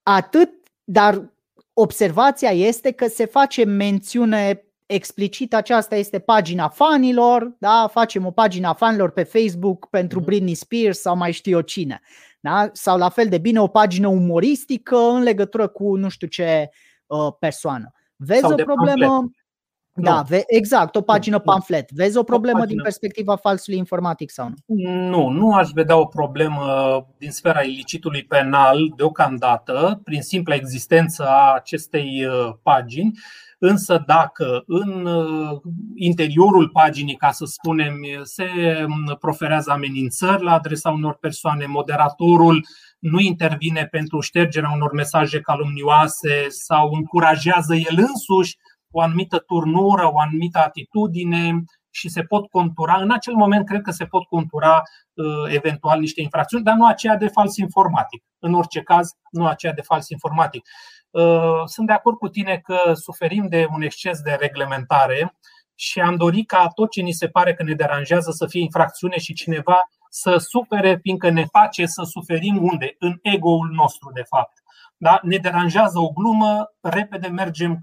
Atât, dar observația este că se face mențiune explicit, aceasta este pagina fanilor, da? Facem o pagina fanilor pe Facebook pentru Britney Spears sau mai știu eu cine, da? Sau la fel de bine o pagină umoristică în legătură cu nu știu ce persoană. Vezi o problemă? Da, exact, o pagină pamflet. Vezi o problemă din perspectiva falsului informatic sau nu? Nu aș vedea o problemă din sfera ilicitului penal deocamdată, prin simpla existență a acestei pagini. Însă dacă în interiorul paginii, ca să spunem, se proferează amenințări la adresa unor persoane, moderatorul nu intervine pentru ștergerea unor mesaje calumnioase sau încurajează el însuși o anumită turnură, o anumită atitudine și se pot contura, în acel moment cred că se pot contura eventual niște infracțiuni, dar nu aceea de fals informatic. În orice caz, nu aceea de fals informatic. Sunt de acord cu tine că suferim de un exces de reglementare și am dorit ca tot ce ni se pare că ne deranjează să fie infracțiune și cineva să supere, fiindcă ne face să suferim unde? În ego-ul nostru, de fapt. Da? Ne deranjează o glumă, repede mergem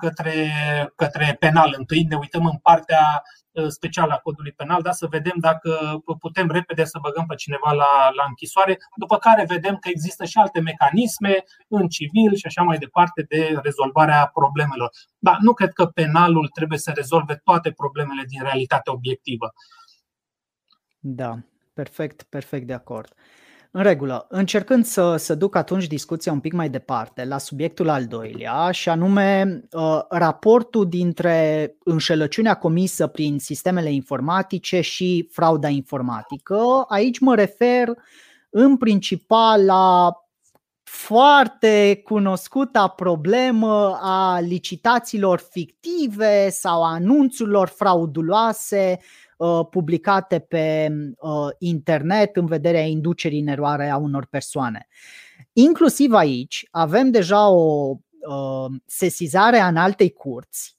către penal întâi, ne uităm în partea specială a codului penal, da? Să vedem dacă putem repede să băgăm pe cineva la închisoare, după care vedem că există și alte mecanisme în civil și așa mai departe de rezolvarea problemelor. Da, nu cred că penalul trebuie să rezolve toate problemele din realitatea obiectivă. Da, perfect de acord. În regulă, încercând să duc atunci discuția un pic mai departe la subiectul al doilea și anume raportul dintre înșelăciunea comisă prin sistemele informatice și frauda informatică. Aici mă refer în principal la foarte cunoscuta problemă a licitațiilor fictive sau a anunțurilor frauduloase publicate pe internet în vederea inducerii în eroare a unor persoane. Inclusiv aici avem deja o sesizare a Înaltei Curți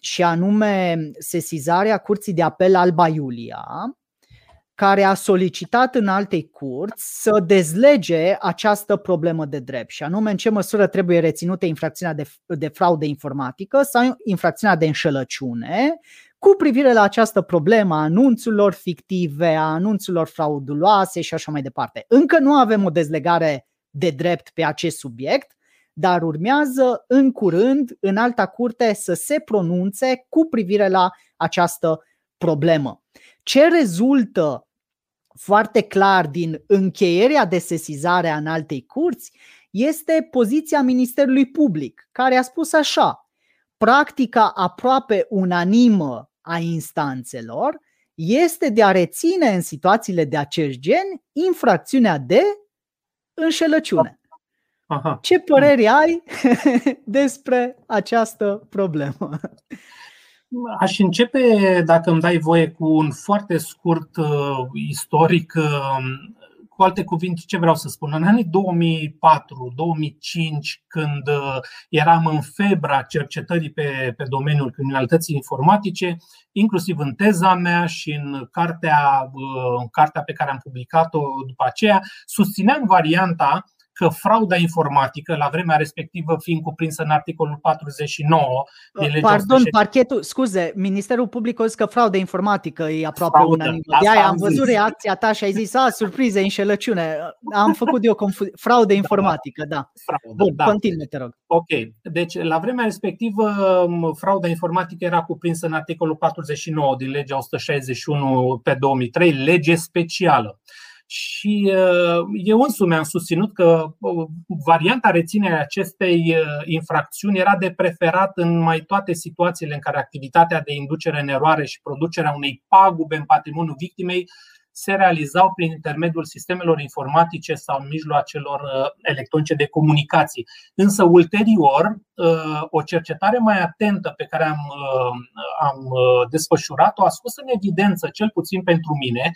și anume sesizarea Curții de Apel Alba Iulia, care a solicitat Înaltei Curți să dezlege această problemă de drept și anume în ce măsură trebuie reținută infracțiunea de fraudă informatică sau infracțiunea de înșelăciune cu privire la această problemă a anunțurilor fictive, a anunțurilor frauduloase și așa mai departe. Încă nu avem o dezlegare de drept pe acest subiect, dar urmează în curând Înalta Curte să se pronunțe cu privire la această problemă. Ce rezultă foarte clar din încheierea de sesizare a Înaltei Curți este poziția Ministerului Public, care a spus așa: practica aproape unanimă a instanțelor este de a reține în situațiile de acest gen infracțiunea de înșelăciune. Aha. Ce păreri ai despre această problemă? Aș începe, dacă îmi dai voie, cu un foarte scurt istoric. Cu alte cuvinte, ce vreau să spun? În anii 2004-2005, când eram în febra cercetării pe domeniul criminalității informatice, inclusiv în teza mea și în cartea pe care am publicat-o după aceea, susțineam varianta că frauda informatică, la vremea respectivă fiind cuprinsă în articolul 49 din legea... Pardon, parchetul, scuze, Ministerul Public a zis că frauda informatică e aproape unanimă. De aia am văzut reacția ta și ai zis: a, surpriză, înșelăciune, am făcut eu confuzie. Frauda informatică, da. Bun, da. Continue, te rog. Ok, deci la vremea respectivă frauda informatică era cuprinsă în articolul 49 din legea 161/2003, lege specială. Și eu însumi am susținut că varianta reținerii acestei infracțiuni era de preferat în mai toate situațiile în care activitatea de inducere în eroare și producerea unei pagube în patrimoniul victimei se realizau prin intermediul sistemelor informatice sau mijloacelor electronice de comunicații. Însă ulterior, o cercetare mai atentă pe care am desfășurat-o a scos în evidență, cel puțin pentru mine,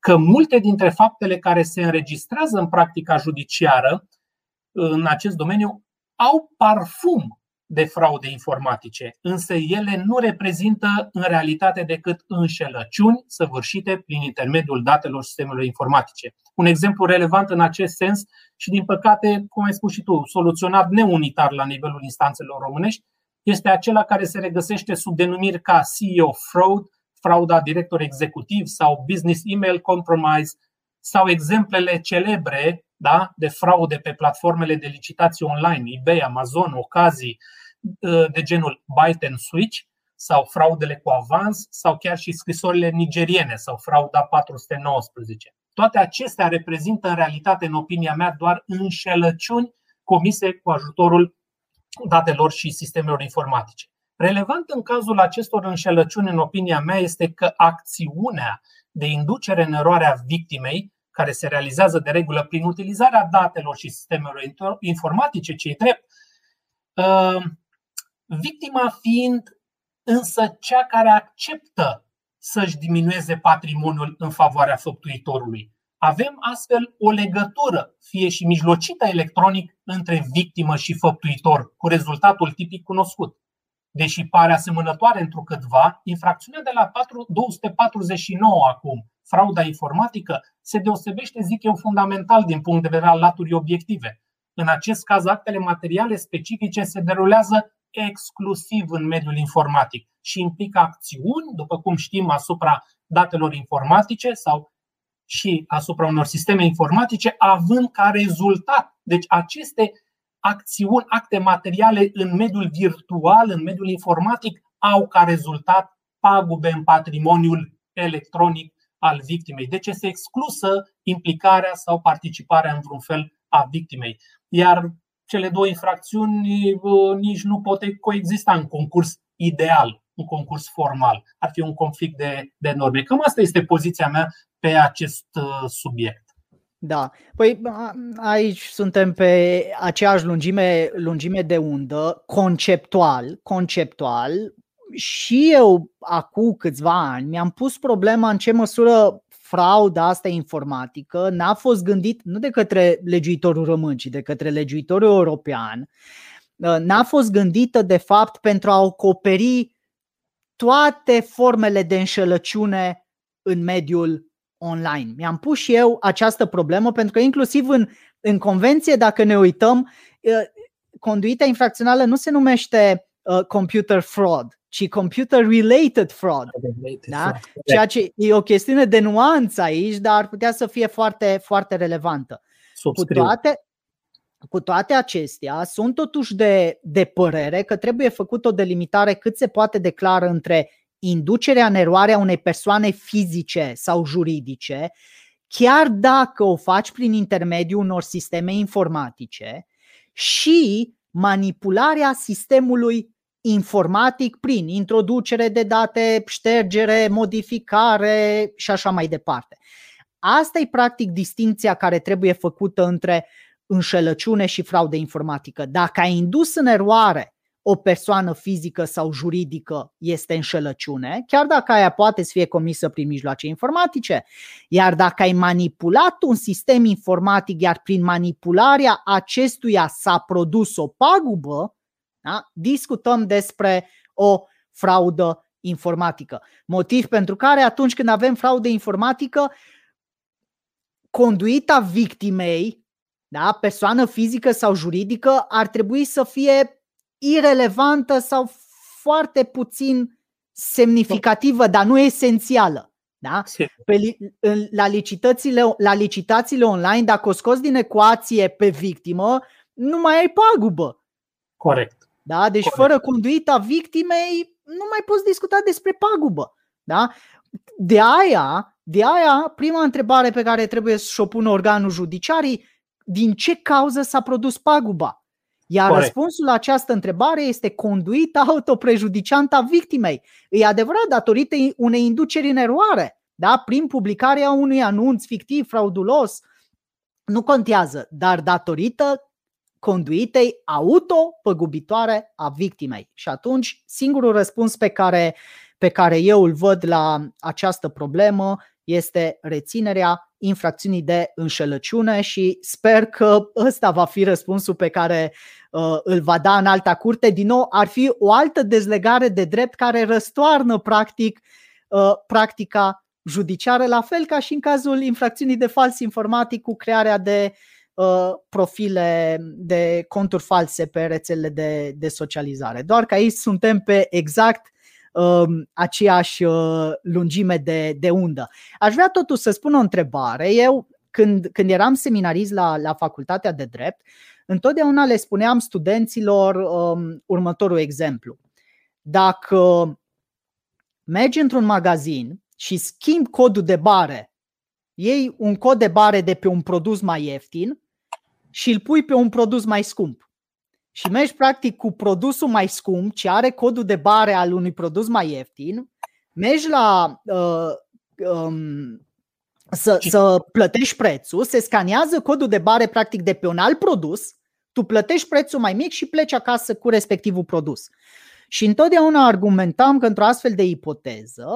că multe dintre faptele care se înregistrează în practica judiciară în acest domeniu au parfum de fraude informatice, însă ele nu reprezintă în realitate decât înșelăciuni săvârșite prin intermediul datelor sistemelor informatice. Un exemplu relevant în acest sens și, din păcate, cum ai spus și tu, soluționat neunitar la nivelul instanțelor românești, este acela care se regăsește sub denumiri ca CEO fraud, frauda director executiv sau business email compromise sau exemplele celebre, da, de fraude pe platformele de licitații online, eBay, Amazon, ocazii de genul buy and switch sau fraudele cu avans sau chiar și scrisorile nigeriene sau frauda 419. Toate acestea reprezintă în realitate, în opinia mea, doar înșelăciuni comise cu ajutorul datelor și sistemelor informatice. Relevant în cazul acestor înșelăciuni, în opinia mea, este că acțiunea de inducere în eroarea victimei, care se realizează de regulă prin utilizarea datelor și sistemelor informatice, ce-i drept, victima fiind însă cea care acceptă să-și diminueze patrimoniul în favoarea făptuitorului. Avem astfel o legătură, fie și mijlocită electronic, între victimă și făptuitor, cu rezultatul tipic cunoscut. Deși pare asemănătoare întrucâtva, infracțiunea de la 249 acum, frauda informatică, se deosebește, zic eu, fundamental din punct de vedere al laturii obiective. În acest caz, actele materiale specifice se derulează exclusiv în mediul informatic și implică acțiuni, după cum știm, asupra datelor informatice sau și asupra unor sisteme informatice, având ca rezultat, deci, aceste acțiuni, acte materiale în mediul virtual, în mediul informatic, au ca rezultat pagube în patrimoniul electronic al victimei. Deci este exclusă implicarea sau participarea în vreun fel a victimei. Iar cele două infracțiuni nici nu pot coexista în concurs ideal, un concurs formal. Ar fi un conflict de norme. Cam asta este poziția mea pe acest subiect. Da, păi aici suntem pe aceeași lungime de undă, conceptual. Și eu, acum câțiva ani, mi-am pus problema în ce măsură frauda asta informatică n-a fost gândit nu de către legiuitorul român, ci de către legiuitorul european, n-a fost gândită de fapt pentru a acoperi toate formele de înșelăciune în mediul online. Mi-am pus și eu această problemă pentru că inclusiv în convenție, dacă ne uităm, conduita infracțională nu se numește computer fraud, ci computer-related fraud. Da? Ceea ce e o chestiune de nuanță aici, dar ar putea să fie foarte, foarte relevantă. Cu toate acestea, sunt totuși de părere că trebuie făcut o delimitare cât se poate de clară între inducerea în eroare a unei persoane fizice sau juridice, chiar dacă o faci prin intermediul unor sisteme informatice, și manipularea sistemului informatic prin introducere de date, ștergere, modificare și așa mai departe. Asta e practic distinția care trebuie făcută între înșelăciune și fraudă informatică. Dacă ai indus în eroare o persoană fizică sau juridică, este înșelăciune, chiar dacă aia poate să fie comisă prin mijloace informatice. Iar dacă ai manipulat un sistem informatic, iar prin manipularea acestuia s-a produs o pagubă, da? Discutăm despre o fraudă informatică. Motiv pentru care atunci când avem fraudă informatică, conduita victimei, da, persoană fizică sau juridică, ar trebui să fie irelevantă sau foarte puțin semnificativă, dar nu esențială. Da? La licitațiile online, dacă o scoți din ecuație pe victimă, nu mai ai pagubă. Corect. Da? Deci fără conduita victimei nu mai poți discuta despre pagubă. Da? De aia, prima întrebare pe care trebuie să o pună organul judiciarii: din ce cauză s-a produs paguba? Iar răspunsul la această întrebare este conduita autoprejudiciantă a victimei. E adevărat, datorită unei induceri în eroare, da? Prin publicarea unui anunț fictiv, fraudulos, nu contează, dar datorită conduitei autopăgubitoare a victimei. Și atunci, singurul răspuns pe care eu îl văd la această problemă este reținerea infracțiunii de înșelăciune și sper că ăsta va fi răspunsul pe care îl va da Înalta Curte. Din nou, ar fi o altă dezlegare de drept care răstoarnă practic practica judiciară, la fel ca și în cazul infracțiunii de fals informatic cu crearea de profile, de conturi false pe rețelele de socializare. Doar că aici suntem pe exact aceeași lungime de undă. Aș vrea totuși să spun o întrebare. Eu, când eram seminarist la Facultatea de Drept, întotdeauna le spuneam studenților următorul exemplu. Dacă mergi într-un magazin și schimbi codul de bare, iei un cod de bare de pe un produs mai ieftin și îl pui pe un produs mai scump și mergi practic cu produsul mai scump, ce are codul de bare al unui produs mai ieftin, mergi la să plătești prețul, se scanează codul de bare practic de pe un alt produs, tu plătești prețul mai mic și pleci acasă cu respectivul produs. Și întotdeauna argumentam că într-o astfel de ipoteză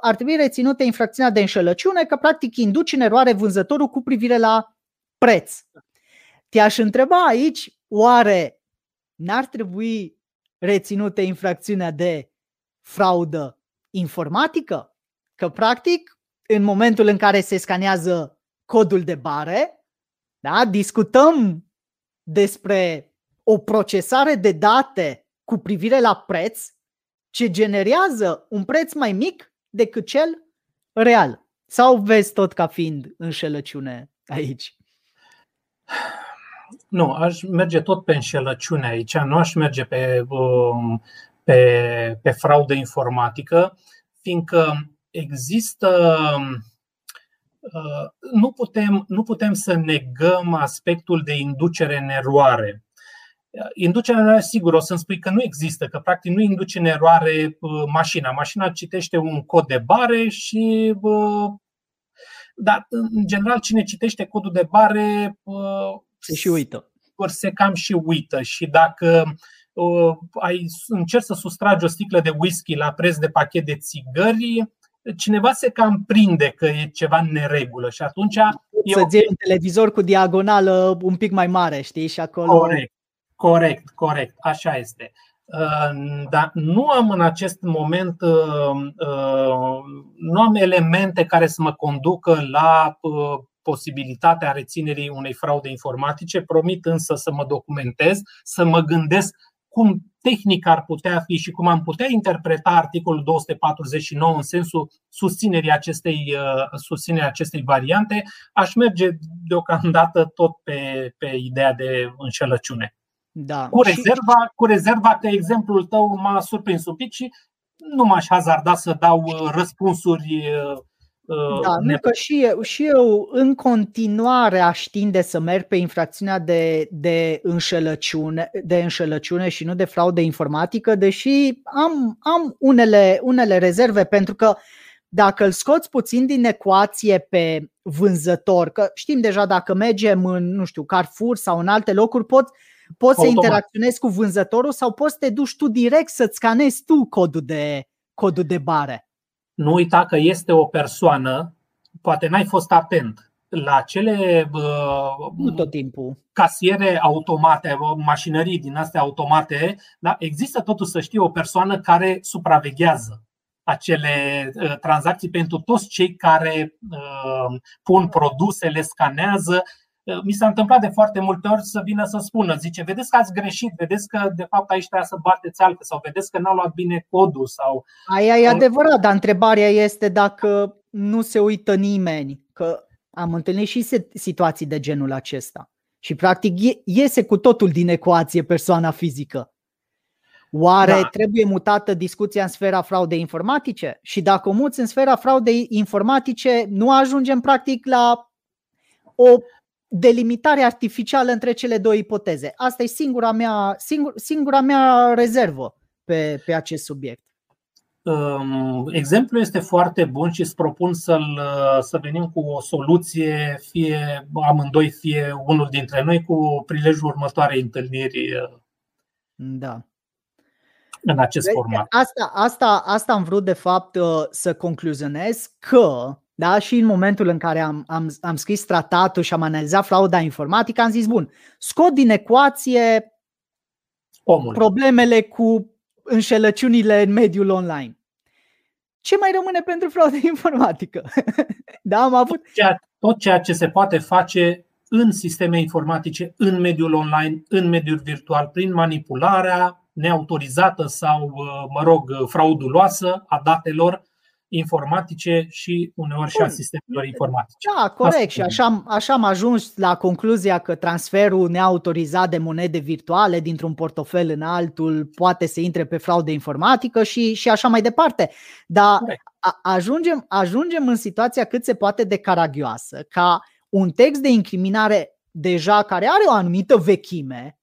ar trebui reținută infracțiunea de înșelăciune, că practic induci în eroare vânzătorul cu privire la preț. Te-aș întreba aici, oare n-ar trebui reținută infracțiunea de fraudă informatică? Că practic, în momentul în care se scanează codul de bare, da, discutăm despre o procesare de date cu privire la preț, ce generează un preț mai mic decât cel real. Sau vezi tot ca fiind înșelăciune aici? Nu, aș merge tot pe înșelăciune aici, nu aș merge pe fraudă informatică, fiindcă există, nu putem să negăm aspectul de inducere în eroare. Inducerea în eroare, sigur, o să-mi spui că nu există, că practic nu induce în eroare mașina. Mașina citește un cod de bare și, dar în general cine citește codul de bare se și uită. Se cam și uită. Și dacă încerci să sustragi o sticlă de whisky la preț de pachet de țigări, cineva se cam prinde că e ceva în neregulă și atunci să-ți iei un televizor cu diagonală un pic mai mare, știi, și acolo. Corect, așa este. Dar nu am în acest moment, nu am elemente care să mă conducă la posibilitatea reținerii unei fraude informatice. Promit însă să mă documentez, să mă gândesc cum tehnic ar putea fi și cum am putea interpreta articolul 249 în sensul susținerii acestei variante. Aș merge deocamdată tot pe ideea de înșelăciune. Da. Cu rezerva că exemplul tău m-a surprins un pic și nu m-aș hazarda să dau răspunsuri. Da, că și eu în continuare aș tinde să merg pe infracțiunea de înșelăciune și nu de fraudă informatică, deși am unele rezerve, pentru că dacă îl scoți puțin din ecuație pe vânzător, că știm deja, dacă mergem în, nu știu, Carrefour sau în alte locuri, poți să interacționezi cu vânzătorul sau poți să te duci tu direct să-ți scanezi tu codul de bare. Nu uita că este o persoană, poate n-ai fost atent la cele tot timpul casiere automate, mașinării din astea automate, da? Există totuși, să știi, o persoană care supraveghează acele tranzacții pentru toți cei care pun produsele, scanează. Mi s-a întâmplat de foarte multe ori să vină să spună, zice, vedeți că ați greșit, vedeți că de fapt aici trebuie să bateți altă sau vedeți că n-a luat bine codul. Sau... Aia e adevărat, dar întrebarea este dacă nu se uită nimeni, că am întâlnit și situații de genul acesta și practic iese cu totul din ecuație persoana fizică. Oare trebuie mutată discuția în sfera fraudei informatice? Și dacă o muți în sfera fraudei informatice, nu ajungem practic la o delimitare artificială între cele două ipoteze. Asta e singura mea rezervă pe acest subiect. Exemplul este foarte bun și îți propun să venim cu o soluție, fie amândoi, fie unul dintre noi, cu prilejul următoarei întâlniri. Da. În acest format. Asta am vrut de fapt să concluzionez, că Da? Și în momentul în care am scris tratatul și am analizat frauda informatică, am zis, bun, scot din ecuație problemele cu înșelăciunile în mediul online. Ce mai rămâne pentru frauda informatică? Da, am avut tot ceea ce se poate face în sisteme informatice, în mediul online, în mediul virtual, prin manipularea neautorizată sau, mă rog, frauduloasă a datelor informatice și uneori și a sistemelor informatice. Da, corect. Și așa am ajuns la concluzia că transferul neautorizat de monede virtuale dintr-un portofel în altul poate să intre pe fraudă informatică și așa mai departe. Dar ajungem în situația cât se poate de caragioasă, ca un text de incriminare deja care are o anumită vechime,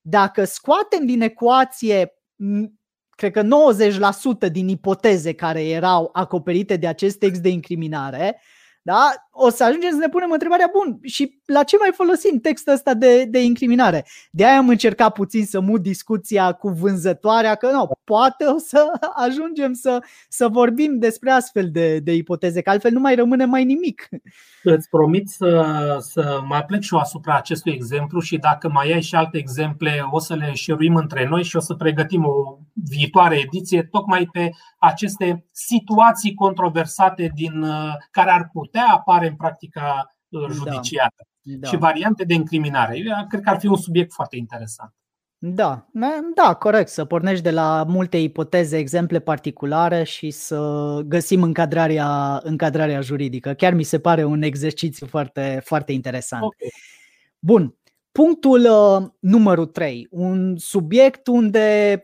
dacă scoatem din ecuație cred că 90% din ipoteze care erau acoperite de acest text de incriminare, da? O să ajungem să ne punem întrebarea, bun, și la ce mai folosim textul ăsta de incriminare? De aia am încercat puțin să mut discuția cu vânzătoarea, că nu, poate o să ajungem să vorbim despre astfel de ipoteze, că altfel nu mai rămâne mai nimic. Îți promit să mai plec și eu asupra acestui exemplu și dacă mai ai și alte exemple, o să le șeruim între noi și o să pregătim o viitoare ediție tocmai pe aceste situații controversate care ar putea apare în practica judiciară și variante de incriminare. Eu cred că ar fi un subiect foarte interesant. Da, corect. Să pornești de la multe ipoteze, exemple particulare și să găsim încadrarea juridică. Chiar mi se pare un exercițiu foarte, foarte interesant. Okay. Bun. Punctul numărul 3, un subiect unde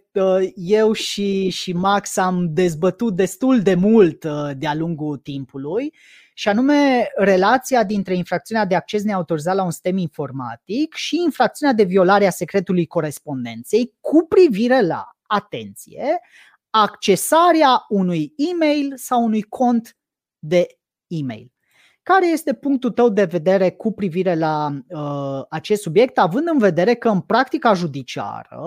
eu și Max am dezbătut destul de mult de-a lungul timpului, și anume relația dintre infracțiunea de acces neautorizat la un sistem informatic și infracțiunea de violare a secretului corespondenței cu privire la, atenție, accesarea unui e-mail sau unui cont de e-mail. Care este punctul tău de vedere cu privire la acest subiect, având în vedere că în practica judiciară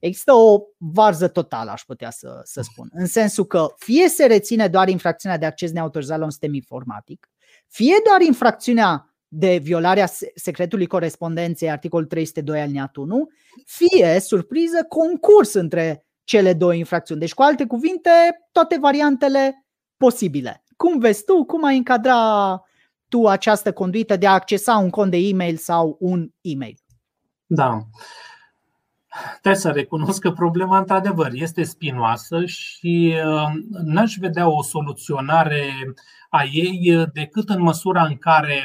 există o varză totală, aș putea să spun, în sensul că fie se reține doar infracțiunea de acces neautorizat la un sistem informatic, fie doar infracțiunea de violare a secretului corespondenței, articolul 302 alineatul 1, fie, surpriză, concurs între cele două infracțiuni. Deci, cu alte cuvinte, toate variantele posibile. Cum vezi tu, cum ai încadra tu această conduită de a accesa un cont de e-mail sau un e-mail? Da, trebuie să recunosc că problema într-adevăr este spinoasă și n-aș vedea o soluționare a ei decât în măsura în care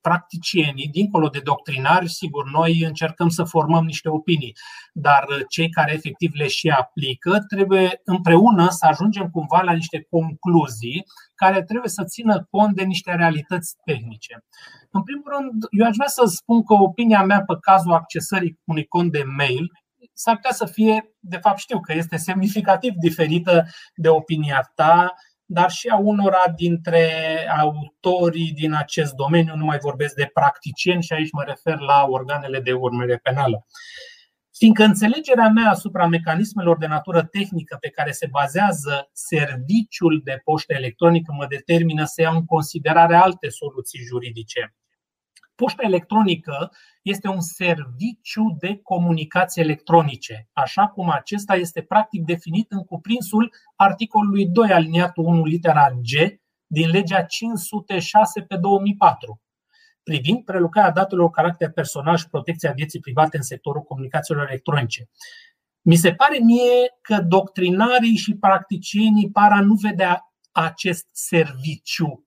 practicienii, dincolo de doctrinari, sigur, noi încercăm să formăm niște opinii, dar cei care efectiv le și aplică trebuie împreună să ajungem cumva la niște concluzii care trebuie să țină cont de niște realități tehnice. În primul rând, eu aș vrea să spun că opinia mea pe cazul accesării unui cont de mail s-ar putea să fie, de fapt știu că este semnificativ diferită de opinia ta, dar și a unora dintre autorii din acest domeniu, nu mai vorbesc de practicieni și aici mă refer la organele de urmărire penală. Fiindcă înțelegerea mea asupra mecanismelor de natură tehnică pe care se bazează serviciul de poștă electronică mă determină să iau în considerare alte soluții juridice. Poșta electronică este un serviciu de comunicații electronice, așa cum acesta este practic definit în cuprinsul articolului 2 aliniatul 1 litera G din legea 506 pe 2004, privind prelucrarea datelor cu caracter personal și protecția vieții private în sectorul comunicațiilor electronice. Mi se pare mie că doctrinarii și practicienii par a nu vedea acest serviciu,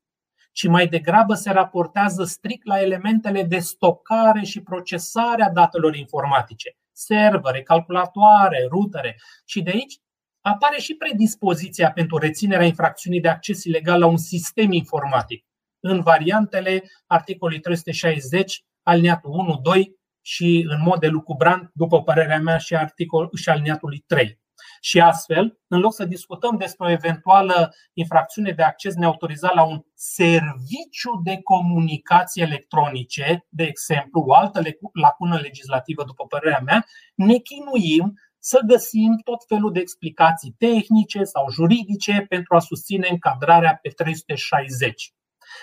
ci mai degrabă se raportează strict la elementele de stocare și procesare a datelor informatice, servere, calculatoare, rutere. Și de aici apare și predispoziția pentru reținerea infracțiunii de acces ilegal la un sistem informatic, în variantele articolului 360, alineatul 1, 2 și în mod elucubrant, după părerea mea, și alineatului 3. Și astfel, în loc să discutăm despre o eventuală infracțiune de acces neautorizat la un serviciu de comunicații electronice, de exemplu, o altă lacună legislativă, după părerea mea, ne chinuim să găsim tot felul de explicații tehnice sau juridice pentru a susține încadrarea pe 360.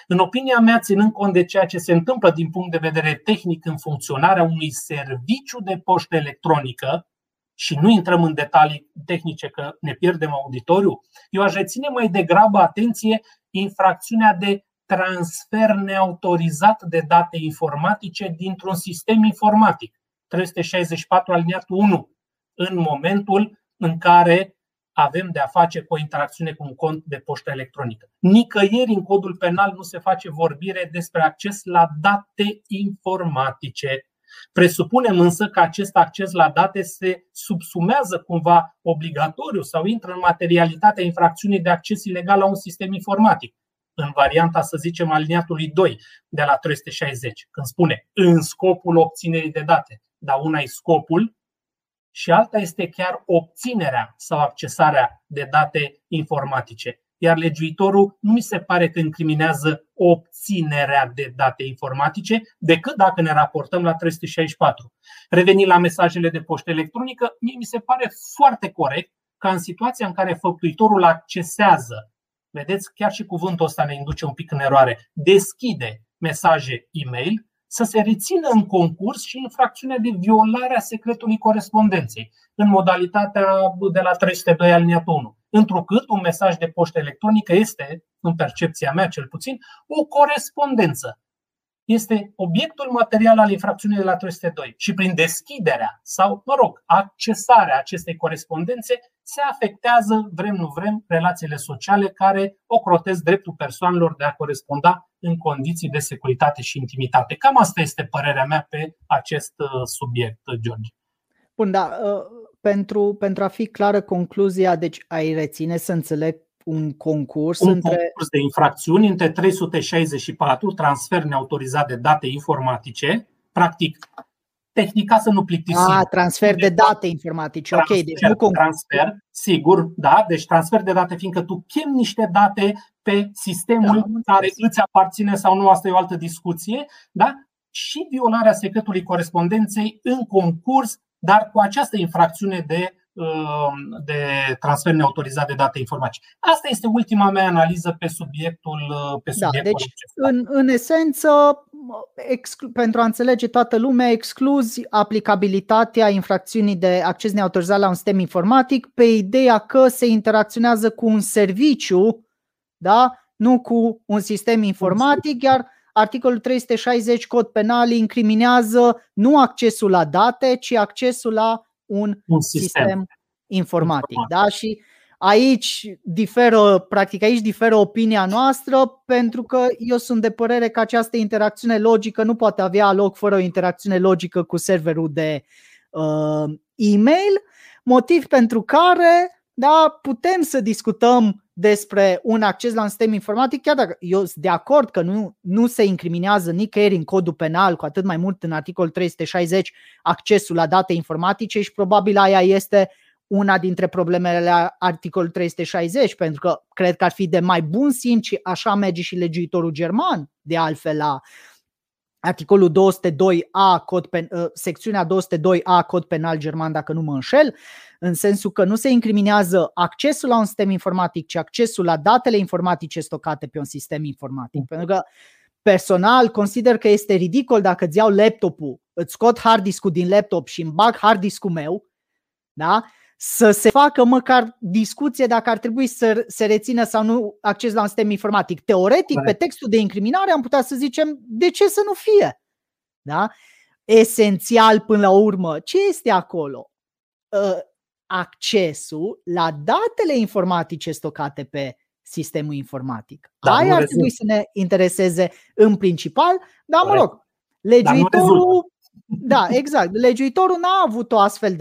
În opinia mea, ținând cont de ceea ce se întâmplă din punct de vedere tehnic în funcționarea unui serviciu de poștă electronică, și nu intrăm în detalii tehnice că ne pierdem auditoriu, eu aș reține mai degrabă, atenție, infracțiunea de transfer neautorizat de date informatice dintr-un sistem informatic, 364 alineatul 1, în momentul în care avem de a face cu o interacțiune cu un cont de poștă electronică. Nicăieri în codul penal nu se face vorbire despre acces la date informatice. Presupunem însă că acest acces la date se subsumează cumva obligatoriu sau intră în materialitatea infracțiunii de acces ilegal la un sistem informatic, în varianta, să zicem, aliniatului 2 de la 360, când spune în scopul obținerii de date. Dar una e scopul și alta este chiar obținerea sau accesarea de date informatice. Iar legiuitorul nu mi se pare că incriminează obținerea de date informatice, decât dacă ne raportăm la 364. Revenind la mesajele de poștă electronică, mie mi se pare foarte corect ca în situația în care făptuitorul accesează, vedeți, chiar și cuvântul ăsta ne induce un pic în eroare, deschide mesaje e-mail, să se rețină în concurs și infracțiunea de violare a secretului corespondenței, în modalitatea de la 302 alineatul 1. Întrucât un mesaj de poștă electronică este, în percepția mea cel puțin, o corespondență. Este obiectul material al infracțiunii de la 302 și prin deschiderea sau, accesarea acestei corespondențe se afectează, vrem nu vrem, relațiile sociale care ocrotesc dreptul persoanelor de a coresponda în condiții de securitate și intimitate. Cam asta este părerea mea pe acest subiect, George. Bun, da. Pentru a fi clară concluzia, deci ai reține, să înțeleg, un concurs de infracțiuni între 364, transfer neautorizat de date informatice, practic tehnica să nu plictisim. Transfer de date informatice, transfer, sigur, da, deci transfer de date, fiindcă tu chemi niște date pe sistemul care îți aparține sau nu, asta e o altă discuție, da? Și violarea secretului corespondenței în concurs, dar cu această infracțiune de transfer neautorizat de date informatice. Asta este ultima mea analiză pe subiectul acesta. Deci, în esență, pentru a înțelege toată lumea, excluzi aplicabilitatea infracțiunii de acces neautorizat la un sistem informatic pe ideea că se interacționează cu un serviciu, da? Nu cu un sistem informatic, iar articolul 360 cod penal incriminează nu accesul la date, ci accesul la un sistem informatic, da? Și aici diferă opinia noastră, pentru că eu sunt de părere că această interacțiune logică nu poate avea loc fără o interacțiune logică cu serverul de e-mail, motiv pentru care, da, putem să discutăm despre un acces la un sistem informatic, chiar dacă eu sunt de acord că nu se incriminează nicăieri în codul penal, cu atât mai mult în articolul 360, accesul la date informatice, și probabil aia este una dintre problemele la articolul 360, pentru că cred că ar fi de mai bun simț și așa merge și legiuitorul german, de altfel, la articolul 202A, secțiunea 202A, cod penal german, dacă nu mă înșel, în sensul că nu se incriminează accesul la un sistem informatic, ci accesul la datele informatice stocate pe un sistem informatic. Pentru că personal consider că este ridicol dacă îți iau laptopul, îți scot hard disk-ul din laptop și îmi bag hard disk-ul meu, da? Să se facă măcar discuție dacă ar trebui să se rețină sau nu acces la un sistem informatic. Teoretic, pe textul de incriminare am putea să zicem de ce să nu fie, da? Esențial până la urmă, ce este acolo? Accesul la datele informatice stocate pe sistemul informatic. Aia ar trebui să ne intereseze în principal, dar legiuitorul... Da, exact. Legiuitorul n-a avut o astfel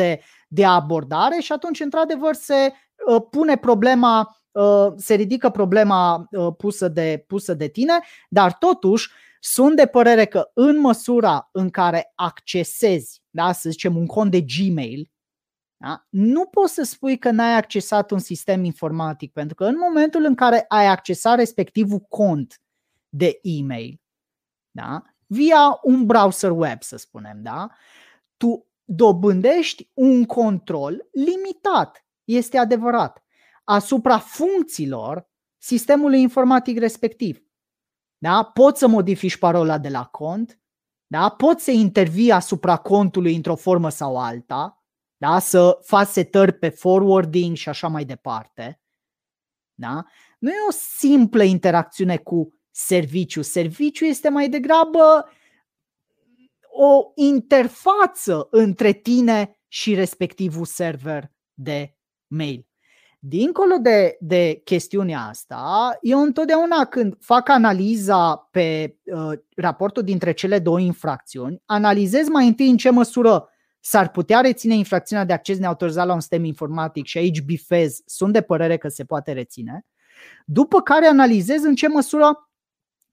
de abordare și atunci, într-adevăr, se pune problema, se ridică problema pusă de tine, dar totuși sunt de părere că în măsura în care accesezi, da, să zicem, un cont de Gmail, da, nu poți să spui că n-ai accesat un sistem informatic, pentru că în momentul în care ai accesat respectivul cont de e-mail, da, via un browser web, să spunem, da, tu dobândești un control limitat, este adevărat, asupra funcțiilor sistemului informatic respectiv. Da? Poți să modifici parola de la cont, da? Poți să intervii asupra contului într-o formă sau alta, da? Să faci setări pe forwarding și așa mai departe. Da? Nu e o simplă interacțiune cu serviciu. Serviciu este mai degrabă o interfață între tine și respectivul server de mail. Dincolo de chestiunea asta, eu întotdeauna când fac analiza pe raportul dintre cele două infracțiuni, analizez mai întâi în ce măsură s-ar putea reține infracțiunea de acces neautorizat la un sistem informatic și aici bifez, sunt de părere că se poate reține, după care analizez în ce măsură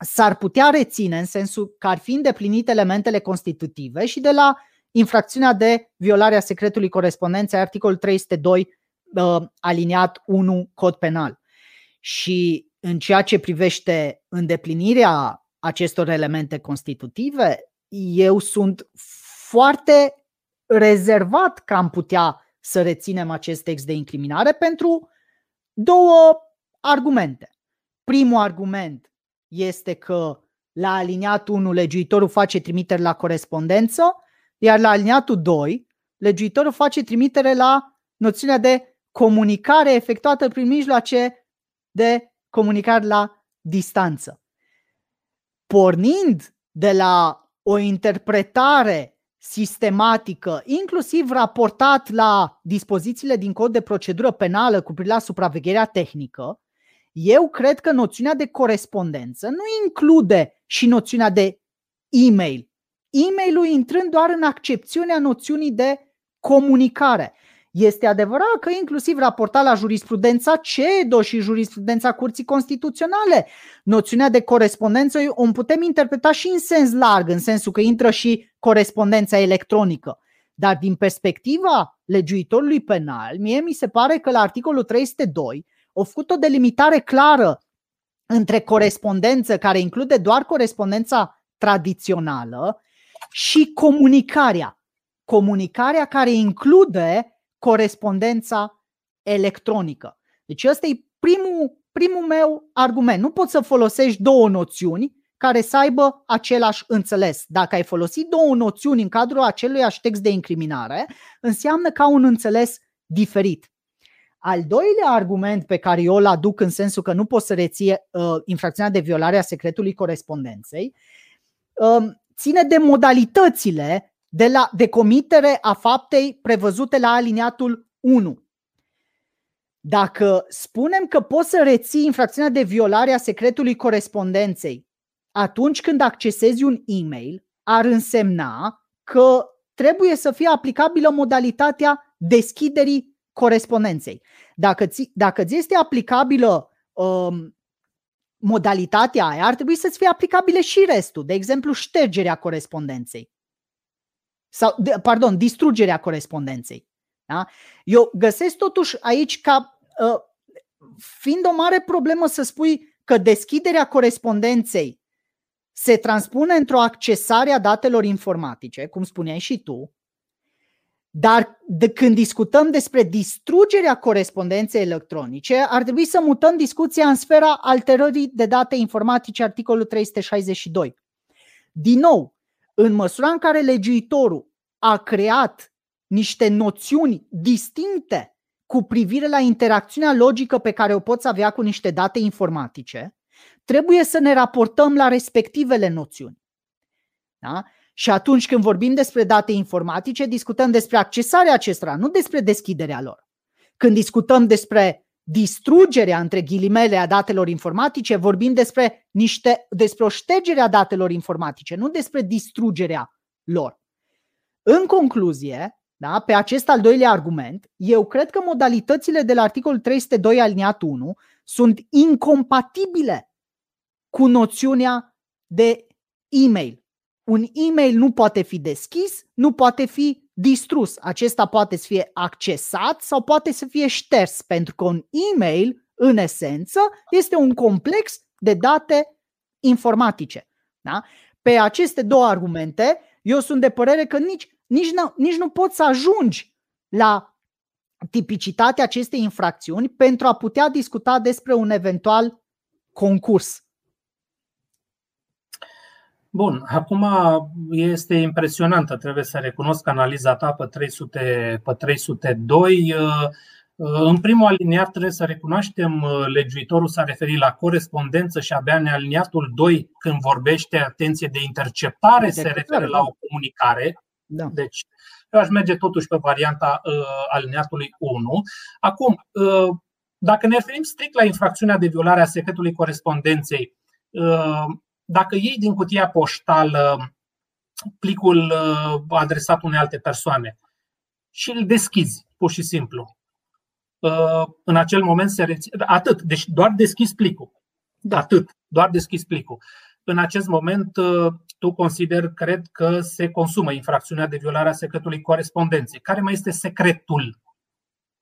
s-ar putea reține în sensul că ar fi îndeplinite elementele constitutive și de la infracțiunea de violare a secretului corespondenței, articolul 302 aliniat 1 cod penal. Și în ceea ce privește îndeplinirea acestor elemente constitutive, eu sunt foarte rezervat că am putea să reținem acest text de incriminare pentru două argumente. Primul argument este că la aliniat 1 legiuitorul face trimitere la corespondență, iar la aliniatul 2 legiuitorul face trimitere la noțiunea de comunicare efectuată prin mijloace de comunicare la distanță. Pornind de la o interpretare sistematică, inclusiv raportat la dispozițiile din cod de procedură penală cu privire la supravegherea tehnică, eu cred că noțiunea de corespondență nu include și noțiunea de e-mail. E-mailul intrând doar în accepțiunea noțiunii de comunicare. Este adevărat că inclusiv raportat la jurisprudența CEDO și jurisprudența Curții Constituționale, noțiunea de corespondență o putem interpreta și în sens larg, în sensul că intră și corespondența electronică. Dar din perspectiva legiuitorului penal, mie mi se pare că la articolul 302 au făcut o delimitare clară între corespondență, care include doar corespondența tradițională, și comunicarea. Comunicarea care include corespondența electronică. Deci ăsta e primul meu argument. Nu poți să folosești două noțiuni care să aibă același înțeles. Dacă ai folosit două noțiuni în cadrul aceluiași text de incriminare, înseamnă că au un înțeles diferit. Al doilea argument pe care eu îl aduc în sensul că nu poți să reții infracțiunea de violare a secretului corespondenței ține de modalitățile de comitere a faptei prevăzute la aliniatul 1. Dacă spunem că poți să reții infracțiunea de violare a secretului corespondenței atunci când accesezi un e-mail, ar însemna că trebuie să fie aplicabilă modalitatea deschiderii corespondenței. Dacă ți este aplicabilă modalitatea aia, ar trebui să-ți fie aplicabile și restul, de exemplu ștergerea corespondenței sau, distrugerea corespondenței. Da? Eu găsesc totuși aici ca fiind o mare problemă să spui că deschiderea corespondenței se transpune într-o accesare a datelor informatice, cum spuneai și tu, dar când discutăm despre distrugerea corespondenței electronice, ar trebui să mutăm discuția în sfera alterării de date informatice, articolul 362. Din nou, în măsura în care legiuitorul a creat niște noțiuni distincte cu privire la interacțiunea logică pe care o poți avea cu niște date informatice, trebuie să ne raportăm la respectivele noțiuni. Da? Și atunci când vorbim despre date informatice, discutăm despre accesarea acestora, nu despre deschiderea lor. Când discutăm despre distrugerea, între ghilimele, a datelor informatice, vorbim despre o ștergere a datelor informatice, nu despre distrugerea lor. În concluzie, da, pe acest al doilea argument, eu cred că modalitățile de la articolul 302 aliniat 1 sunt incompatibile cu noțiunea de e-mail. Un e-mail nu poate fi deschis, nu poate fi distrus. Acesta poate să fie accesat sau poate să fie șters, pentru că un e-mail, în esență, este un complex de date informatice. Da? Pe aceste două argumente, eu sunt de părere că nici nici nu poți să ajungi la tipicitatea acestei infracțiuni pentru a putea discuta despre un eventual concurs. Bun, acum este impresionantă, trebuie să recunosc, analiza ta pe 302. În primul aliniat trebuie să recunoaștem, legiuitorul s-a referit la corespondență și abia în aliniatul 2, când vorbește, atenție, de interceptare, se referă la o comunicare. Da. Deci eu aș merge totuși pe varianta aliniatului 1. Acum, dacă ne referim strict la infracțiunea de violare a secretului corespondenței, dacă iei din cutia poștală plicul adresat unei alte persoane și îl deschizi, pur și simplu, în acel moment se reține. Atât, deci doar deschizi plicul. Atât, doar deschizi plicul. În acest moment tu cred că se consumă infracțiunea de violare a secretului corespondenței. Care mai este secretul?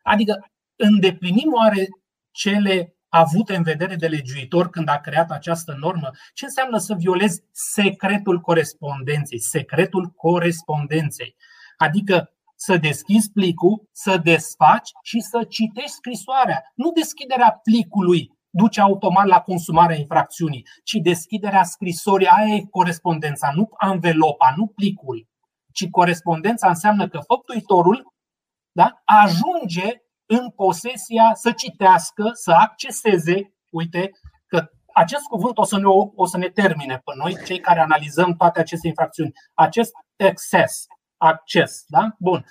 Adică îndeplinim oare cele avute în vedere de legiuitor când a creat această normă? Ce înseamnă să violezi secretul corespondenței? Secretul corespondenței. Adică să deschizi plicul, să desfaci și să citești scrisoarea. Nu deschiderea plicului duce automat la consumarea infracțiunii, ci deschiderea scrisorii. Aia e corespondența, nu anvelopa, nu plicul. Ci corespondența înseamnă că făptuitorul, da, ajunge în posesia să citească, să acceseze. Uite că acest cuvânt o să ne termine pe noi, cei care analizăm toate aceste infracțiuni. Acest acces. Acces, da? Bun.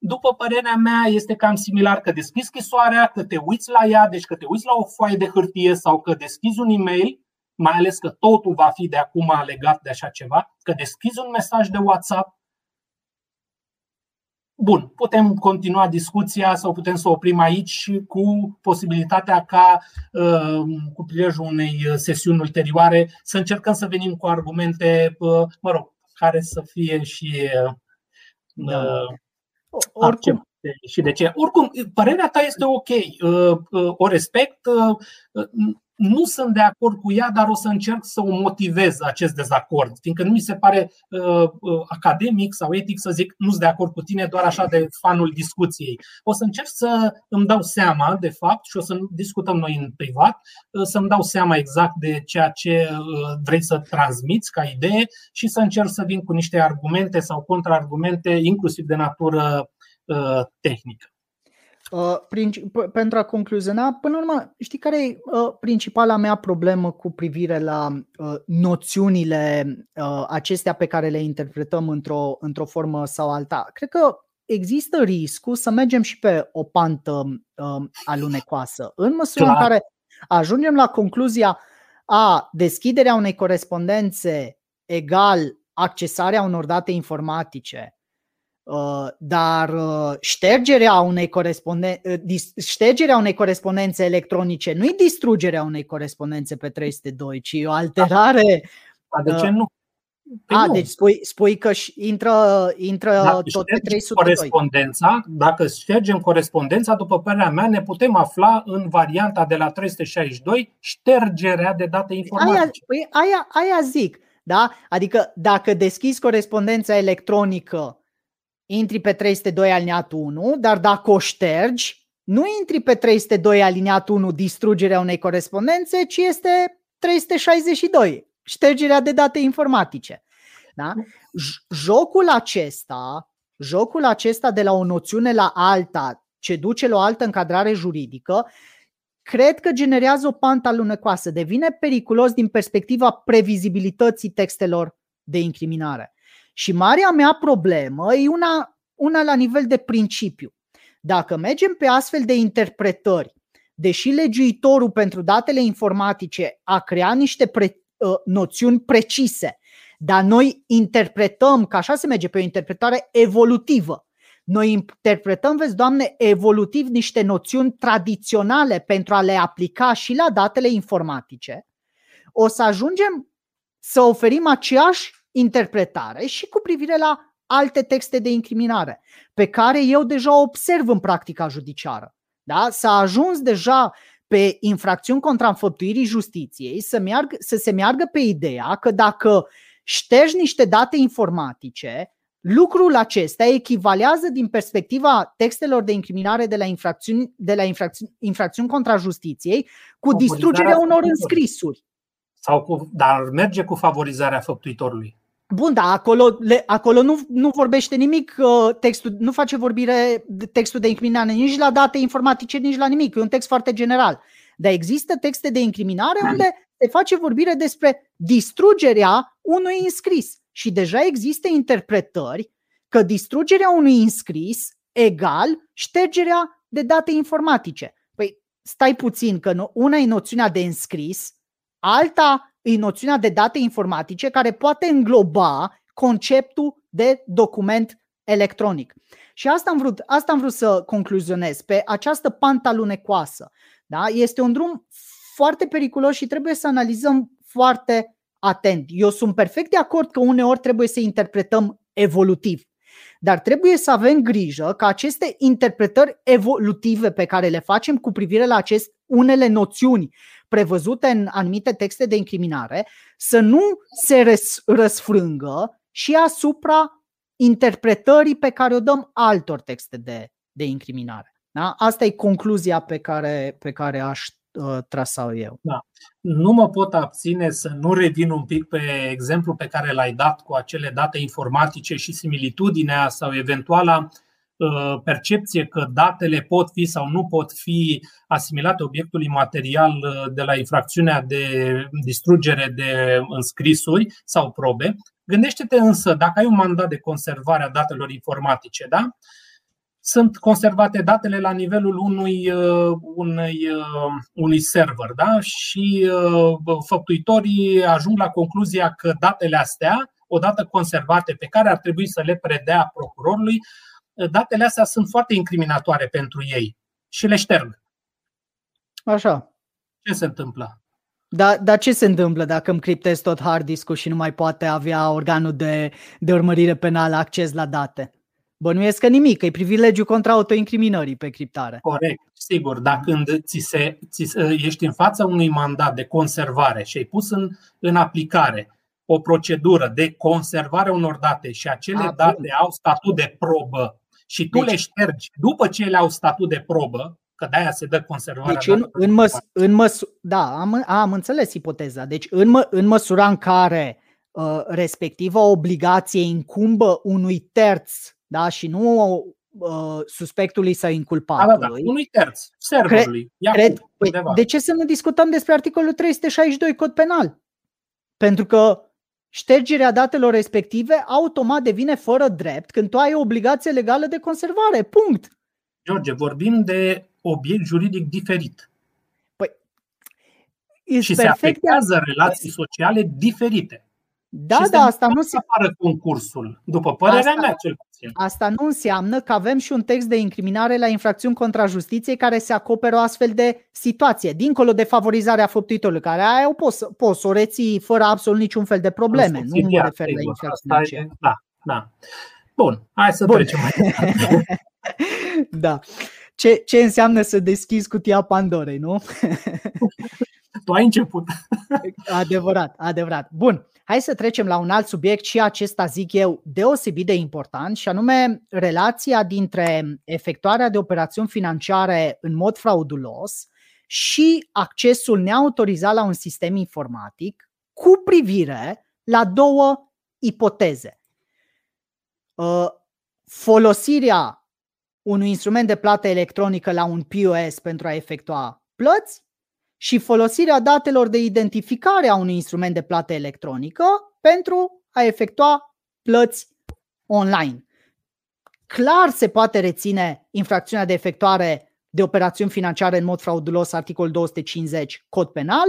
După părerea mea, este cam similar că deschizi scrisoarea, că te uiți la ea, deci că te uiți la o foaie de hârtie sau că deschizi un e-mail, mai ales că totul va fi de acum legat de așa ceva, că deschizi un mesaj de WhatsApp. Bun, putem continua discuția sau putem să oprim aici cu posibilitatea ca, cu prilejul unei sesiuni ulterioare, să încercăm să venim cu argumente, mă rog, care să fie și oricum. Și de ce. Oricum, părerea ta este ok, o respect, nu sunt de acord cu ea, dar o să încerc să o motivez, acest dezacord, fiindcă nu mi se pare academic sau etic să zic nu sunt de acord cu tine, doar așa de fanul discuției. O să încerc să îmi dau seama, de fapt, și o să discutăm noi în privat, să-mi dau seama exact de ceea ce vrei să transmiți ca idee și să încerc să vin cu niște argumente sau contraargumente, inclusiv de natură tehnică. Pentru a concluziona, până la urmă, știi care e principala mea problemă cu privire la noțiunile acestea pe care le interpretăm într-o formă sau alta? Cred că există riscul să mergem și pe o pantă alunecoasă, în măsura în care ajungem la concluzia a deschiderea unei corespondențe egal accesarea unor date informatice. Dar ștergerea unei corespondențe electronice nu e distrugerea unei corespondențe pe 302, ci e o alterare. De ce nu? Deci spui că intră tot pe 302. Corespondența, dacă ștergem corespondența, după părerea mea, ne putem afla în varianta de la 362, ștergerea de date informatice. Aia zic, da? Adică dacă deschizi corespondența electronică, intri pe 302 alineatul 1, dar dacă o ștergi, nu intri pe 302 alineatul 1, distrugerea unei corespondențe, ci este 362, ștergerea de date informatice. Da? Jocul acesta de la o noțiune la alta, ce duce la o altă încadrare juridică, cred că generează o pantă alunecoasă, devine periculos din perspectiva previzibilității textelor de incriminare. Și marea mea problemă e una la nivel de principiu. Dacă mergem pe astfel de interpretări, deși legiuitorul pentru datele informatice a creat niște noțiuni precise, dar noi interpretăm, că așa se merge, pe o interpretare evolutivă. Noi interpretăm, vezi, Doamne, evolutiv niște noțiuni tradiționale pentru a le aplica și la datele informatice. O să ajungem să oferim aceeași interpretare și cu privire la alte texte de incriminare, pe care eu deja observ în practica judiciară. Da? S-a ajuns deja pe infracțiuni contra înfăptuirii justiției să se meargă pe ideea că dacă ștergi niște date informatice, Lucrul acesta echivalează din perspectiva textelor de incriminare de la infracțiuni contra justiției cu distrugerea unor înscrisuri. Dar merge cu favorizarea făptuitorului. Bun, dar acolo nu vorbește nimic, textul nu face vorbire de textul de incriminare nici la date informatice, nici la nimic. E un text foarte general. Dar există texte de incriminare unde se face vorbire despre distrugerea unui înscris. Și deja există interpretări că distrugerea unui înscris egal ștergerea de date informatice. Păi stai puțin, că una e noțiunea de înscris, alta e noțiunea de date informatice, care poate îngloba conceptul de document electronic. Și asta am vrut să concluzionez pe această pantă alunecoasă. Da? Este un drum foarte periculos și trebuie să analizăm foarte atent. Eu sunt perfect de acord că uneori trebuie să interpretăm evolutiv, dar trebuie să avem grijă că aceste interpretări evolutive pe care le facem cu privire la unele noțiuni prevăzute în anumite texte de incriminare să nu se răsfrângă și asupra interpretării pe care o dăm altor texte de incriminare. Da? Asta e concluzia pe care aș trasau eu. Da. Nu mă pot abține să nu revin un pic pe exemplu pe care l-ai dat cu acele date informatice și similitudinea sau eventuala percepție că datele pot fi sau nu pot fi asimilate obiectului material de la infracțiunea de distrugere de înscrisuri sau probe. Gândește-te însă, dacă ai un mandat de conservare a datelor informatice, da? Sunt conservate datele la nivelul unui server, da? Și făptuitorii ajung la concluzia că datele astea, odată conservate, pe care ar trebui să le predea procurorului, datele astea sunt foarte incriminatoare pentru ei și le șterg. Așa. Ce se întâmplă? Dar ce se întâmplă dacă îmi criptez tot hard disk-ul și nu mai poate avea organul de urmărire penală acces la date? Bănuiesc că nimic, că e privilegiu contra autoincriminării pe criptare. Corect, sigur, dar când ești în fața unui mandat de conservare și ai pus în aplicare o procedură de conservare unor date și acele date au statut de probă și tu le ștergi după ce ele au statut de probă, că de-aia se dă conservarea. Deci am înțeles ipoteza. Deci în măsura în care respectiva obligație incumbă unui terț, da, și nu suspectului sau inculpatului. Da, unui terț, serverului. De ce să nu discutăm despre articolul 362 cod penal? Pentru că ștergerea datelor respective automat devine fără drept când tu ai o obligație legală de conservare. Punct. George, vorbim de obiect juridic diferit. Și se afectează relații sociale diferite. Asta nu se apară concursul, după părerea mea cel puțin. Asta nu înseamnă că avem și un text de incriminare la infracțiuni contra justiției care se acoperă o astfel de situație, dincolo de favorizarea făptuitorului, care aia poți să o reții fără absolut niciun fel de probleme. Nu mă refer la infracțiune. Da. Bun, hai să trecem mai departe. Da. Ce înseamnă să deschizi cutia Pandorei, nu? Tu ai început. Adevărat. Bun. Hai să trecem la un alt subiect și acesta, zic eu, deosebit de important, și anume relația dintre efectuarea de operațiuni financiare în mod fraudulos și accesul neautorizat la un sistem informatic cu privire la două ipoteze. Folosirea unui instrument de plată electronică la un POS pentru a efectua plăți și folosirea datelor de identificare a unui instrument de plată electronică pentru a efectua plăți online. Clar se poate reține infracțiunea de efectuare de operațiuni financiare în mod fraudulos, articolul 250, cod penal.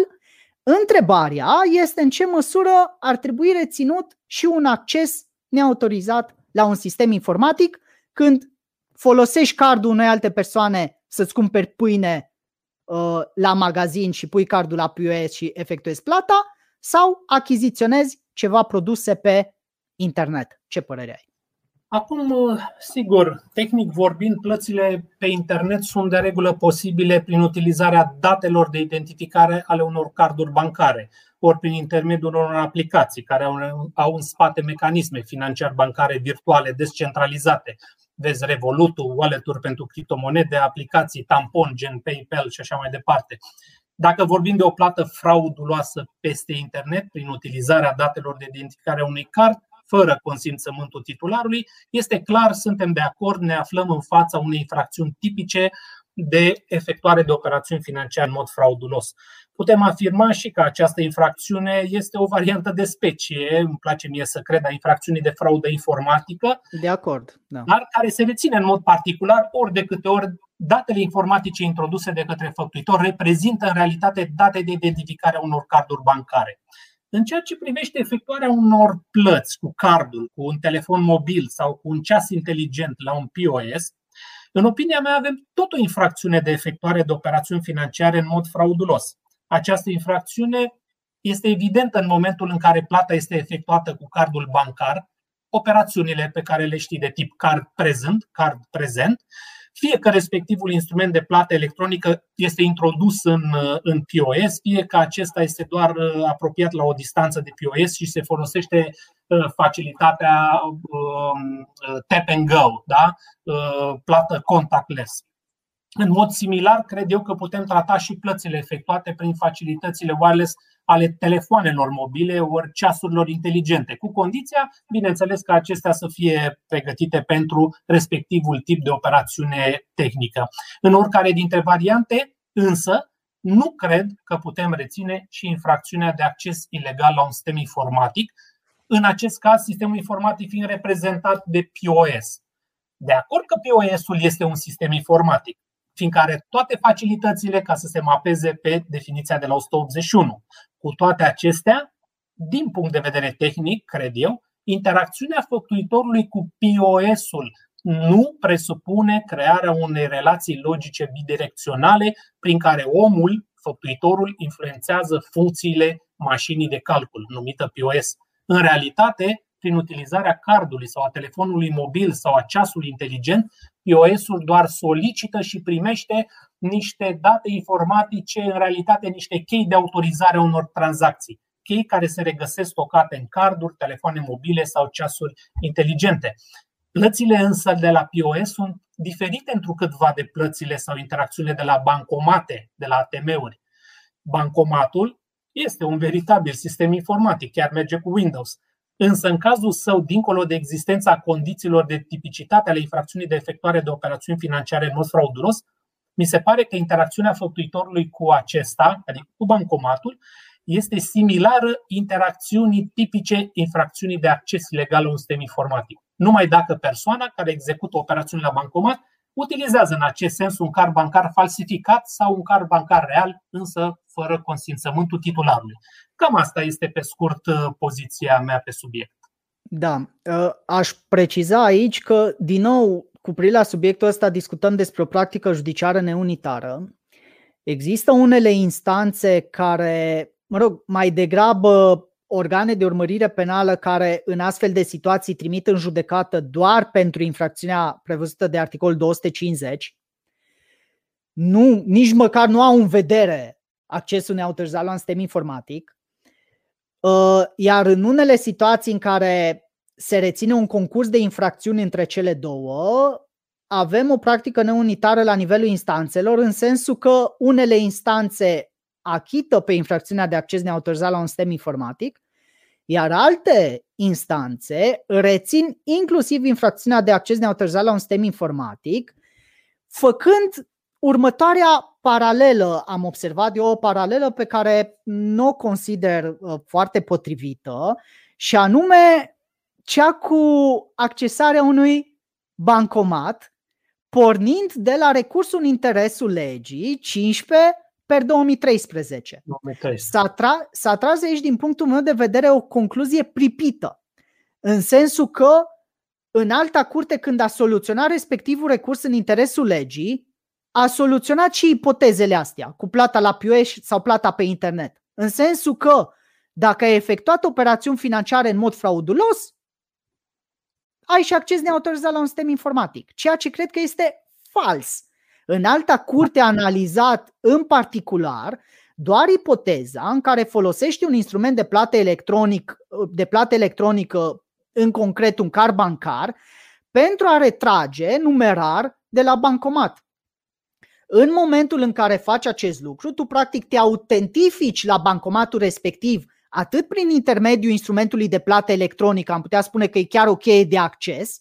Întrebarea este în ce măsură ar trebui reținut și un acces neautorizat la un sistem informatic când folosești cardul unei alte persoane să-ți cumperi pâine la magazin și pui cardul la POS și efectuezi plata, sau achiziționezi ceva produse pe internet. Ce părere ai? Acum, sigur, tehnic vorbind, plățile pe internet sunt de regulă posibile prin utilizarea datelor de identificare ale unor carduri bancare, ori prin intermediul unor aplicații care au în spate mecanisme financiar-bancare virtuale descentralizate. Vezi Revolut-ul, wallet-uri pentru criptomonede, aplicații tampon gen PayPal și așa mai departe. Dacă vorbim de o plată frauduloasă peste internet prin utilizarea datelor de identificare a unui card, fără consimțământul titularului, este clar, suntem de acord, ne aflăm în fața unei infracțiuni tipice de efectuare de operațiuni financiare în mod fraudulos. Putem afirma și că această infracțiune este o variantă de specie, îmi place mie să cred, a infracțiunii de fraudă informatică, de acord, da, dar care se reține în mod particular ori de câte ori datele informatice introduse de către făptuitor reprezintă în realitate date de identificare a unor carduri bancare. În ceea ce privește efectuarea unor plăți cu cardul, cu un telefon mobil sau cu un ceas inteligent la un POS, în opinia mea avem tot o infracțiune de efectuare de operațiuni financiare în mod fraudulos. Această infracțiune este evidentă în momentul în care plata este efectuată cu cardul bancar, operațiunile pe care le știi de tip card prezent, fie că respectivul instrument de plată electronică este introdus în POS, fie că acesta este doar apropiat la o distanță de POS și se folosește facilitatea tap and go, da? Plată contactless. În mod similar, cred eu că putem trata și plățile efectuate prin facilitățile wireless ale telefoanelor mobile ori ceasurilor inteligente, cu condiția, bineînțeles, că acestea să fie pregătite pentru respectivul tip de operațiune tehnică. În oricare dintre variante, însă, nu cred că putem reține și infracțiunea de acces ilegal la un sistem informatic, în acest caz sistemul informatic fiind reprezentat de POS. De acord că POS-ul este un sistem informatic, fiindcă are toate facilitățile ca să se mapeze pe definiția de la 181. Cu toate acestea, din punct de vedere tehnic, cred eu, interacțiunea făptuitorului cu POS-ul nu presupune crearea unei relații logice bidirecționale prin care omul, făptuitorul, influențează funcțiile mașinii de calcul, numită POS. În realitate, prin utilizarea cardului sau a telefonului mobil sau a ceasului inteligent, POS-ul doar solicită și primește niște date informatice, în realitate niște chei de autorizare a unor tranzacții, chei care se regăsesc stocate în carduri, telefoane mobile sau ceasuri inteligente. Plățile însă de la POS sunt diferite întrucâtva de plățile sau interacțiunile de la bancomate, de la ATM-uri. Bancomatul este un veritabil sistem informatic, chiar merge cu Windows. Însă în cazul său, dincolo de existența condițiilor de tipicitate ale infracțiunii de efectuare de operațiuni financiare în mod fraudulos, mi se pare că interacțiunea făptuitorului cu acesta, adică cu bancomatul, este similară interacțiunii tipice infracțiunii de acces ilegal la un sistem informatic. Numai dacă persoana care execută operațiuni la bancomat utilizează în acest sens un card bancar falsificat sau un card bancar real, însă fără consimțământul titularului. Cam asta este pe scurt poziția mea pe subiect. Da, aș preciza aici că, din nou, cu privire la subiectul ăsta discutăm despre o practică judiciară neunitară. Există unele instanțe care, mai degrabă organe de urmărire penală care în astfel de situații trimit în judecată doar pentru infracțiunea prevăzută de articolul 250, nici măcar nu au în vedere accesul neautorizat la un sistem informatic, iar în unele situații în care se reține un concurs de infracțiuni între cele două, avem o practică neunitară la nivelul instanțelor, în sensul că unele instanțe achită pe infracțiunea de acces neautorizat la un sistem informatic, iar alte instanțe rețin inclusiv infracțiunea de acces neautorizat la un sistem informatic, făcând următoarea paralelă. Am observat eu o paralelă pe care nu o consider foarte potrivită, și anume cea cu accesarea unui bancomat, pornind de la recursul în interesul legii 15/2013. S-a tras aici, din punctul meu de vedere, o concluzie pripită, în sensul că în Înalta Curte, când a soluționat respectivul recurs în interesul legii, a soluționat și ipotezele astea cu plata la POS sau plata pe internet, în sensul că dacă ai efectuat operațiuni financiare în mod fraudulos, ai și acces neautorizat la un sistem informatic, ceea ce cred că este fals. Înalta Curte a analizat în particular doar ipoteza în care folosești un instrument de plată electronic, de plată electronică, în concret un card bancar, pentru a retrage numerar de la bancomat. În momentul în care faci acest lucru, tu practic te autentifici la bancomatul respectiv, atât prin intermediul instrumentului de plată electronică, am putea spune că e chiar o cheie de acces,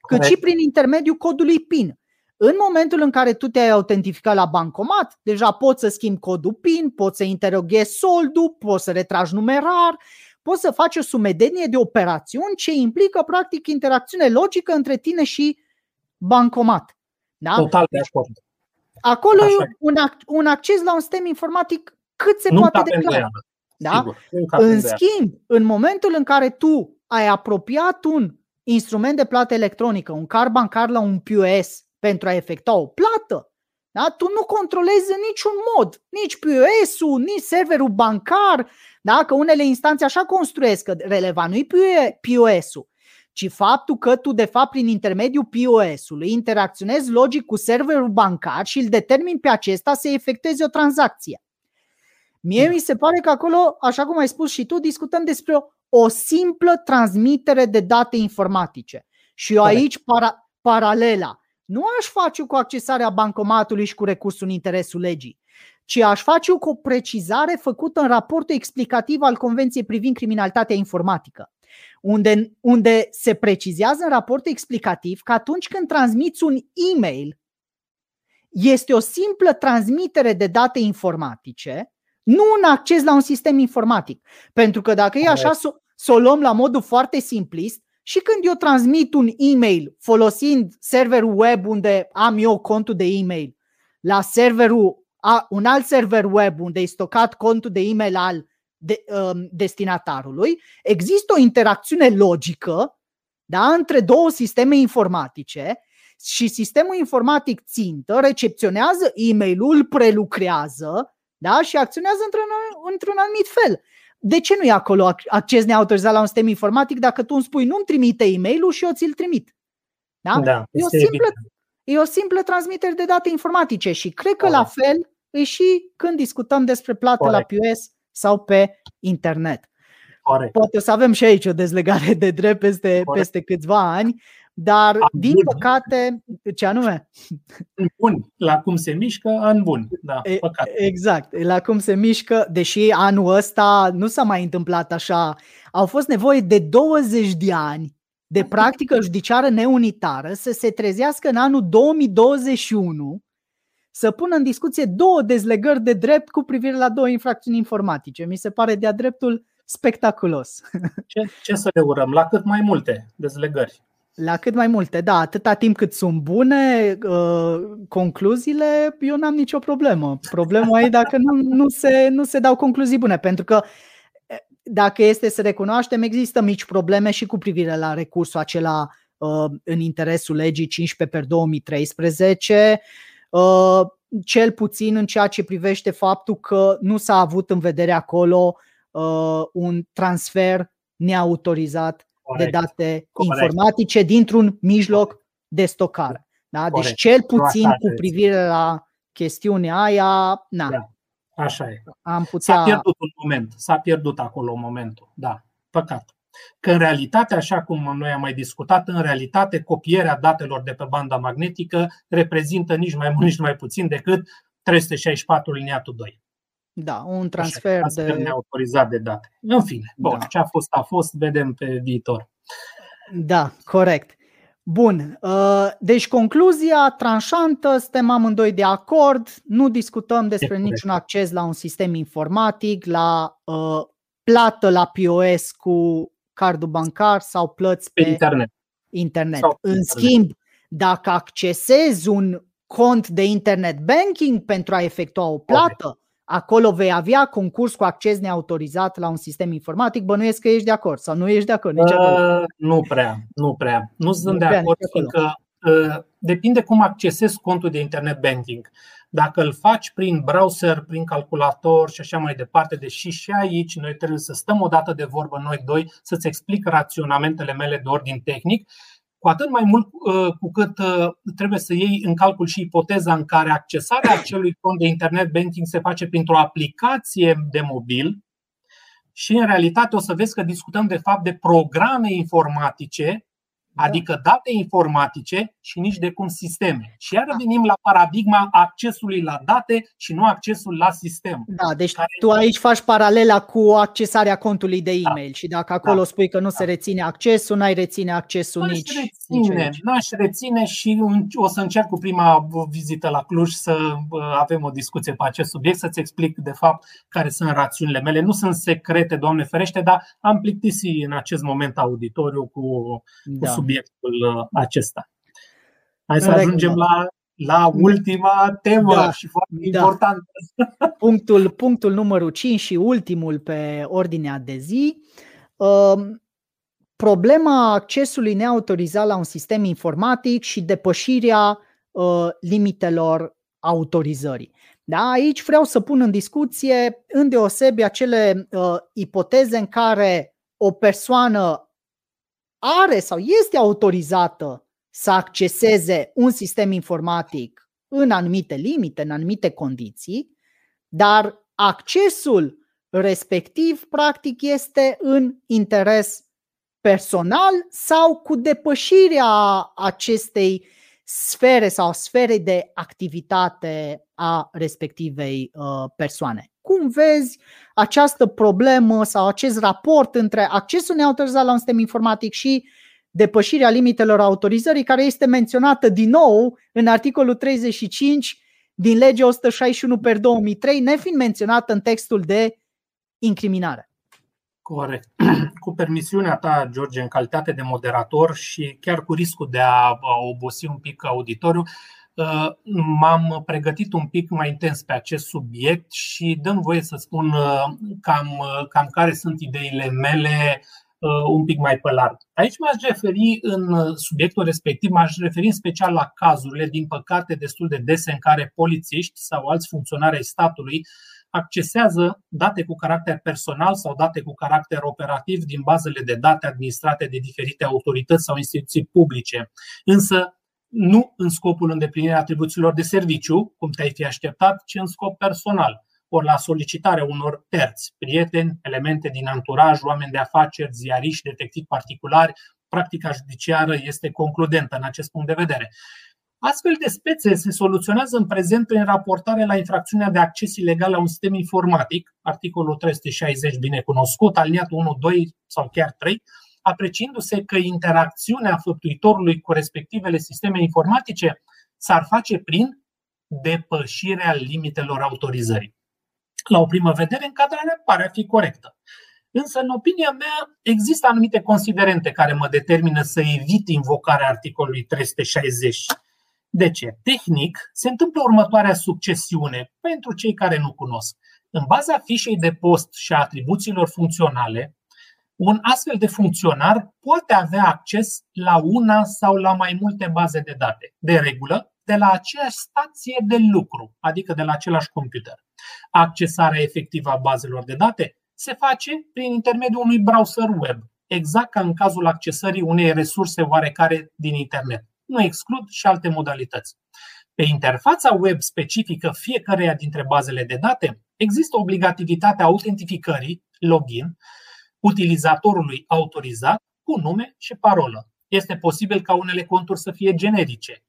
corect, cât și prin intermediul codului PIN. În momentul în care tu te-ai autentificat la bancomat, deja poți să schimbi codul PIN, poți să interoghezi soldul, poți să retragi numerar, poți să faci o sumedenie de operațiuni ce implică practic interacțiune logică între tine și bancomat. Da? Total de acord. Acolo e un acces la un sistem informatic cât se poate de clar. Da? Sigur, în schimb, în momentul în care tu ai apropiat un instrument de plată electronică, un card bancar la un POS pentru a efectua o plată, da? Tu nu controlezi în niciun mod nici POS-ul, nici serverul bancar, da? Că unele instanțe așa construiesc, că relevant nu-i POS-ul, ci faptul că tu de fapt prin intermediul POS-ului interacționezi logic cu serverul bancar și îl determini pe acesta să efectueze o tranzacție. Mie mi se pare că acolo, așa cum ai spus și tu, discutăm despre o simplă transmitere de date informatice. Și eu aici paralela nu aș face cu accesarea bancomatului și cu recursul în interesul legii, ci aș face cu o precizare făcută în raportul explicativ al Convenției privind criminalitatea informatică, unde se precizează în raportul explicativ că atunci când transmiți un e-mail, este o simplă transmitere de date informatice, nu un acces la un sistem informatic. Pentru că dacă e așa, să o luăm la modul foarte simplist, și când eu transmit un e-mail folosind serverul web unde am eu contul de e-mail la serverul, un alt server web unde e stocat contul de e-mail al destinatarului, există o interacțiune logică, da, între două sisteme informatice și sistemul informatic țintă recepționează e-mailul, îl prelucrează, da, și acționează într-un anumit fel. De ce nu e acolo acces neautorizat la un sistem informatic dacă tu îmi spui nu-mi trimite e-mailul și eu ți-l trimit? Da? Da, e o simplă transmitere de date informatice și cred că la fel e și când discutăm despre plată la POS sau pe internet. Poate o să avem și aici o dezlegare de drept peste câțiva ani, dar din păcate, ce anume? În bun, la cum se mișcă, an bun, da, păcat. Exact, la cum se mișcă, deși anul ăsta nu s-a mai întâmplat așa. Au fost nevoie de 20 de ani de practică judiciară neunitară să se trezească în anul 2021 să pună în discuție două dezlegări de drept cu privire la două infracțiuni informatice. Mi se pare de-a dreptul spectaculos. Ce să le urăm? La cât mai multe dezlegări. La cât mai multe, da, atâta timp cât sunt bune concluziile, eu n-am nicio problemă. Problema e dacă nu se dau concluzii bune, pentru că dacă este să recunoaștem, există mici probleme și cu privire la recursul acela în interesul legii 15/2013, cel puțin în ceea ce privește faptul că nu s-a avut în vedere acolo un transfer neautorizat de date informatice dintr-un mijloc de stocare. Da? Deci cel puțin cu privire la chestiunea aia, na. Da. Așa e. S-a pierdut un moment, s-a pierdut acolo momentul. Da, păcat. Că în realitate, așa cum noi am mai discutat, în realitate copierea datelor de pe banda magnetică reprezintă nici mai mult, nici mai puțin decât 364 alineatul 2. Da, un transfer neautorizat de date. În fine, bun, da. Ce a fost, a fost, vedem pe viitor. Da, corect. Bun, deci concluzia tranșantă, suntem amândoi de acord, nu discutăm despre niciun acces la un sistem informatic, la plată la POS cu cardul bancar sau plăți pe internet. În schimb, dacă accesezi un cont de internet banking pentru a efectua o plată, acolo vei avea concurs cu acces neautorizat la un sistem informatic. Bănuiesc că ești de acord sau nu ești de acord? Nici nu prea. Nu sunt de acord, pentru că depinde cum accesezi contul de internet banking. Dacă îl faci prin browser, prin calculator și așa mai departe, deși și aici noi trebuie să stăm o dată de vorbă noi doi, să-ți explic raționamentele mele de ordin tehnic, cu atât mai mult cu cât trebuie să iei în calcul și ipoteza în care accesarea acelui cont de internet banking se face printr-o aplicație de mobil și în realitate o să vezi că discutăm de fapt de programe informatice, adică date informatice și nici de cum sisteme. Și iar venim la paradigma accesului la date și nu accesul la sistem. Da, deci tu aici faci paralela cu accesarea contului de e-mail. Da. Și dacă acolo spui că nu se reține accesul, n-ai reține accesul nici. N-aș reține și o să încerc cu prima vizită la Cluj să avem o discuție pe acest subiect, să-ți explic de fapt care sunt rațiunile mele. Nu sunt secrete, Doamne ferește, dar am plictisit în acest moment auditoriu cu subiectul acesta. Hai să ajungem la ultima temă și foarte importantă. Punctul numărul 5 și ultimul pe ordinea de zi. Problema accesului neautorizat la un sistem informatic și depășirea limitelor autorizării. Da, aici vreau să pun în discuție îndeosebi acele ipoteze în care o persoană are sau este autorizată să acceseze un sistem informatic în anumite limite, în anumite condiții, dar accesul respectiv practic este în interes personal sau cu depășirea acestei sfere sau sfere de activitate a respectivei persoane. Cum vezi această problemă sau acest raport între accesul neautorizat la un sistem informatic și depășirea limitelor autorizării, care este menționată din nou în articolul 35 din legea 161/2003, nefiind menționată în textul de incriminare? Corect. Cu permisiunea ta, George, în calitate de moderator și chiar cu riscul de a obosi un pic auditoriul, m-am pregătit un pic mai intens pe acest subiect și dăm voie să spun cam care sunt ideile mele un pic mai pe larg. Aici m-aș referi în subiectul respectiv, m-aș referi în special la cazurile, din păcate, destul de dese în care polițiști sau alți funcționari ai statului accesează date cu caracter personal sau date cu caracter operativ din bazele de date administrate de diferite autorități sau instituții publice, însă nu în scopul îndeplinirii atribuțiilor de serviciu, cum te-ai fi așteptat, ci în scop personal, ori la solicitarea unor terți, prieteni, elemente din anturaj, oameni de afaceri, ziariști, detectivi particulari. Practica judiciară este concludentă în acest punct de vedere. Astfel de spețe se soluționează în prezent prin raportare la infracțiunea de acces ilegal la un sistem informatic, articolul 360 binecunoscut, aliniatul 1, 2 sau chiar 3, apreciindu-se că interacțiunea făptuitorului cu respectivele sisteme informatice s-ar face prin depășirea limitelor autorizării. La o primă vedere, încadrarea pare a fi corectă. Însă, în opinia mea, există anumite considerente care mă determină să evit invocarea articolului 360. De ce? Tehnic, se întâmplă următoarea succesiune pentru cei care nu cunosc. În baza fișei de post și a atribuțiilor funcționale, un astfel de funcționar poate avea acces la una sau la mai multe baze de date, de regulă, de la aceeași stație de lucru, adică de la același computer. Accesarea efectivă a bazelor de date se face prin intermediul unui browser web, exact ca în cazul accesării unei resurse oarecare din internet. Nu exclud și alte modalități. Pe interfața web specifică fiecăreia dintre bazele de date există obligativitatea autentificării, login, utilizatorului autorizat cu nume și parolă. Este posibil ca unele conturi să fie generice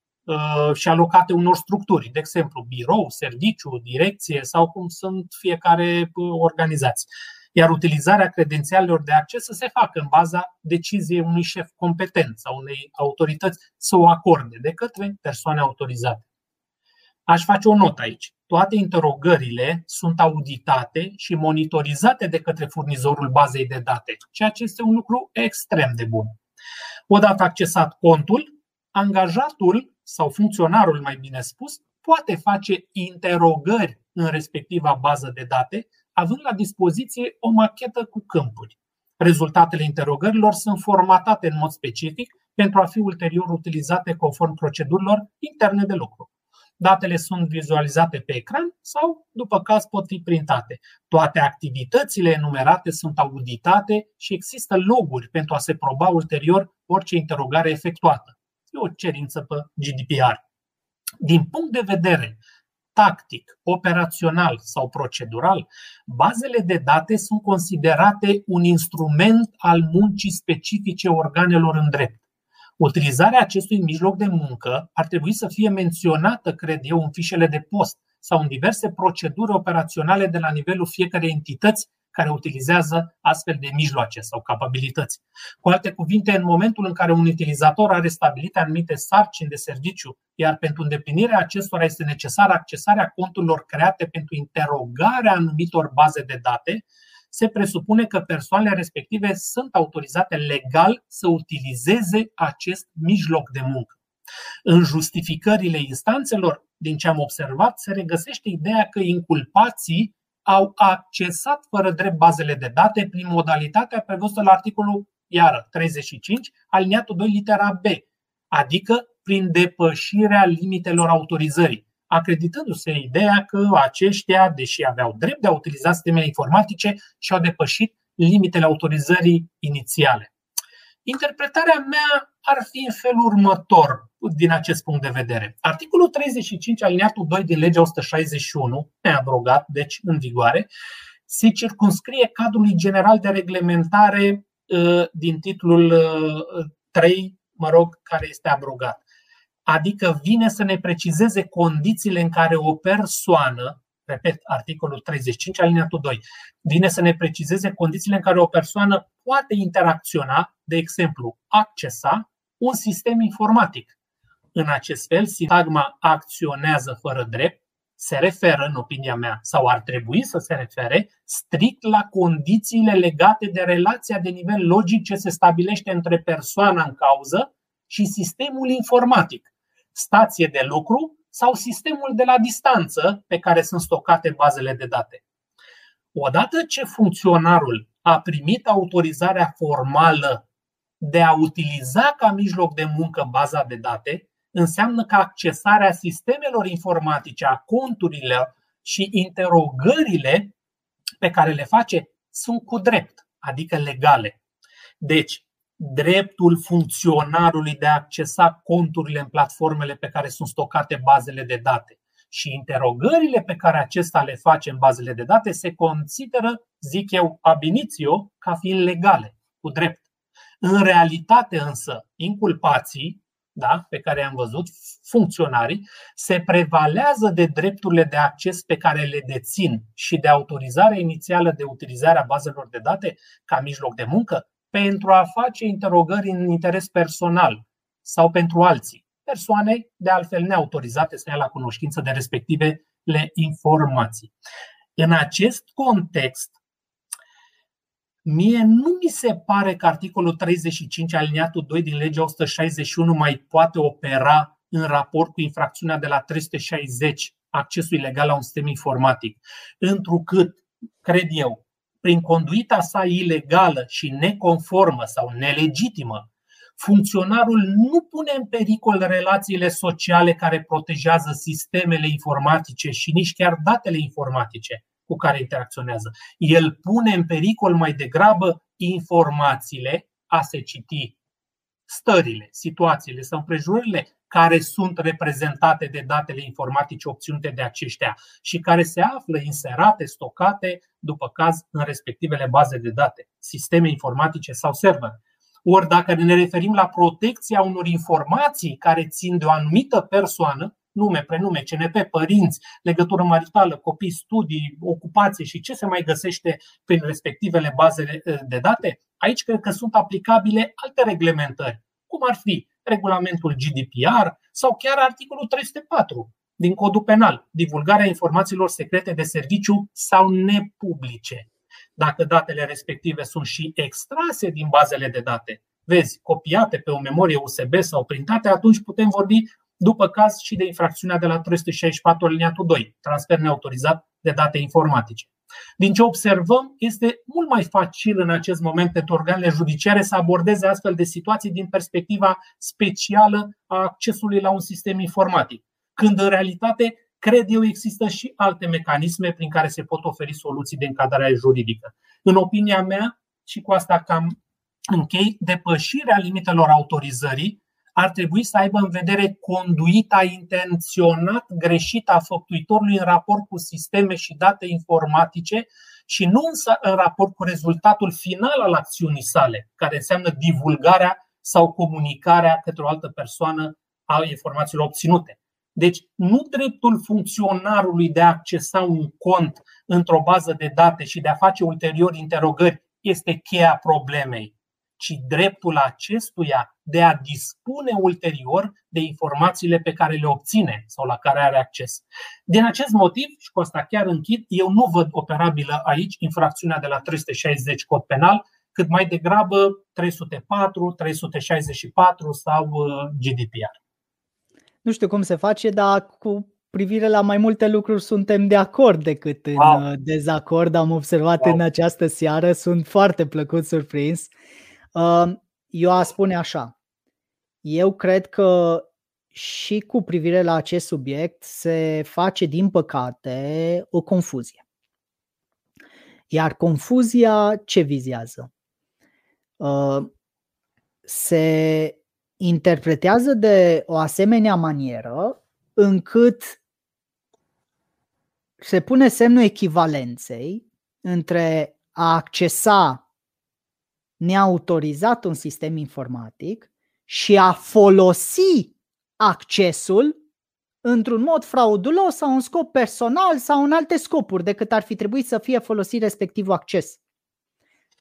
și alocate unor structuri, de exemplu birou, serviciu, direcție sau cum sunt fiecare organizație. Iar utilizarea credențialelor de acces să se facă în baza deciziei unui șef competent sau unei autorități să o acorde de către persoane autorizate. Aș face o notă aici. Toate interogările sunt auditate și monitorizate de către furnizorul bazei de date, ceea ce este un lucru extrem de bun. Odată accesat contul, angajatul sau funcționarul, mai bine spus, poate face interogări în respectiva bază de date, având la dispoziție o machetă cu câmpuri. Rezultatele interogărilor sunt formatate în mod specific pentru a fi ulterior utilizate conform procedurilor interne de lucru. Datele sunt vizualizate pe ecran sau, după caz, pot fi printate. Toate activitățile enumerate sunt auditate și există loguri pentru a se proba ulterior orice interogare efectuată. E o cerință pe GDPR. Din punct de vedere tactic, operațional sau procedural, bazele de date sunt considerate un instrument al muncii specifice organelor în drept. Utilizarea acestui mijloc de muncă ar trebui să fie menționată, cred eu, în fișele de post sau în diverse proceduri operaționale de la nivelul fiecărei entități care utilizează astfel de mijloace sau capabilități. Cu alte cuvinte, în momentul în care un utilizator are stabilite anumite sarcini de serviciu, iar pentru îndeplinirea acestora este necesară accesarea conturilor create pentru interogarea anumitor baze de date, se presupune că persoanele respective sunt autorizate legal să utilizeze acest mijloc de muncă. În justificările instanțelor, din ce am observat, se regăsește ideea că inculpații au accesat fără drept bazele de date prin modalitatea prevăzută la articolul 35, aliniatul 2, litera B, adică prin depășirea limitelor autorizării, acreditându-se ideea că aceștia, deși aveau drept de a utiliza sistemele informatice, și-au depășit limitele autorizării inițiale. Interpretarea mea ar fi în felul următor din acest punct de vedere. Articolul 35 alineatul 2 din legea 161, neabrogat, deci în vigoare, se circumscrie cadrului general de reglementare din titlul 3, care este abrogat. Adică vine să ne precizeze condițiile în care o persoană, repet, articolul 35 alineatul 2, vine să ne precizeze condițiile în care o persoană poate interacționa, de exemplu, accesa un sistem informatic. În acest fel, sintagma acționează fără drept se referă, în opinia mea, sau ar trebui să se refere strict la condițiile legate de relația de nivel logic ce se stabilește între persoana în cauză și sistemul informatic, stație de lucru sau sistemul de la distanță pe care sunt stocate bazele de date. Odată ce funcționarul a primit autorizarea formală de a utiliza ca mijloc de muncă baza de date, înseamnă că accesarea sistemelor informatice, a conturilor și interogările pe care le face sunt cu drept, adică legale. Deci, dreptul funcționarului de a accesa conturile în platformele pe care sunt stocate bazele de date și interogările pe care acesta le face în bazele de date se consideră, zic eu, ab initio, ca fiind legale, cu drept. În realitate însă, inculpații, pe care i-am văzut, funcționarii, se prevalează de drepturile de acces pe care le dețin și de autorizarea inițială de utilizarea bazelor de date ca mijloc de muncă pentru a face interogări în interes personal sau pentru alții, persoane de altfel neautorizate să ia la cunoștință de respectivele informații. În acest context, mie nu mi se pare că articolul 35 alineatul 2 din legea 161 mai poate opera în raport cu infracțiunea de la 360, accesul ilegal la un sistem informatic, întrucât, cred eu, prin conduita sa ilegală și neconformă sau nelegitimă, funcționarul nu pune în pericol relațiile sociale care protejează sistemele informatice și nici chiar datele informatice cu care interacționează. El pune în pericol mai degrabă informațiile, a se citi stările, situațiile sau împrejurările care sunt reprezentate de datele informatice obținute de aceștia și care se află inserate, stocate, după caz, în respectivele baze de date, sisteme informatice sau server. Ori dacă ne referim la protecția unor informații care țin de o anumită persoană, nume, prenume, CNP, părinți, legătură maritală, copii, studii, ocupație și ce se mai găsește prin respectivele baze de date, aici cred că sunt aplicabile alte reglementări, cum ar fi regulamentul GDPR sau chiar articolul 304 din codul penal, divulgarea informațiilor secrete de serviciu sau nepublice, dacă datele respective sunt și extrase din bazele de date, vezi, copiate pe o memorie USB sau printate, atunci putem vorbi după caz și de infracțiunea de la 364 alineatul 2, transfer neautorizat de date informatice. Din ce observăm, este mult mai facil în acest moment pentru organele judiciare să abordeze astfel de situații din perspectiva specială a accesului la un sistem informatic, când în realitate, cred eu, există și alte mecanisme prin care se pot oferi soluții de încadrare juridică. În opinia mea, și cu asta cam închei, depășirea limitelor autorizării ar trebui să aibă în vedere conduita intenționat greșită a făptuitorului în raport cu sisteme și date informatice și nu însă în raport cu rezultatul final al acțiunii sale, care înseamnă divulgarea sau comunicarea către o altă persoană a informațiilor obținute. Deci nu dreptul funcționarului de a accesa un cont într-o bază de date și de a face ulterior interogări este cheia problemei, ci dreptul acestuia de a dispune ulterior de informațiile pe care le obține sau la care are acces. Din acest motiv, și cu asta chiar închid, eu nu văd operabilă aici infracțiunea de la 360 cod penal, cât mai degrabă 304, 364 sau GDPR. Nu știu cum se face, dar cu privire la mai multe lucruri suntem de acord decât în dezacord. Am observat în această seară, sunt foarte plăcut surprins. Eu aș spune așa, eu cred că și cu privire la acest subiect se face, din păcate, o confuzie. Iar confuzia ce vizează? Se interpretează de o asemenea manieră încât se pune semnul echivalenței între a accesa neautorizat un sistem informatic și a folosi accesul într-un mod fraudulos sau un scop personal sau în alte scopuri decât ar fi trebuit să fie folosit respectivul acces.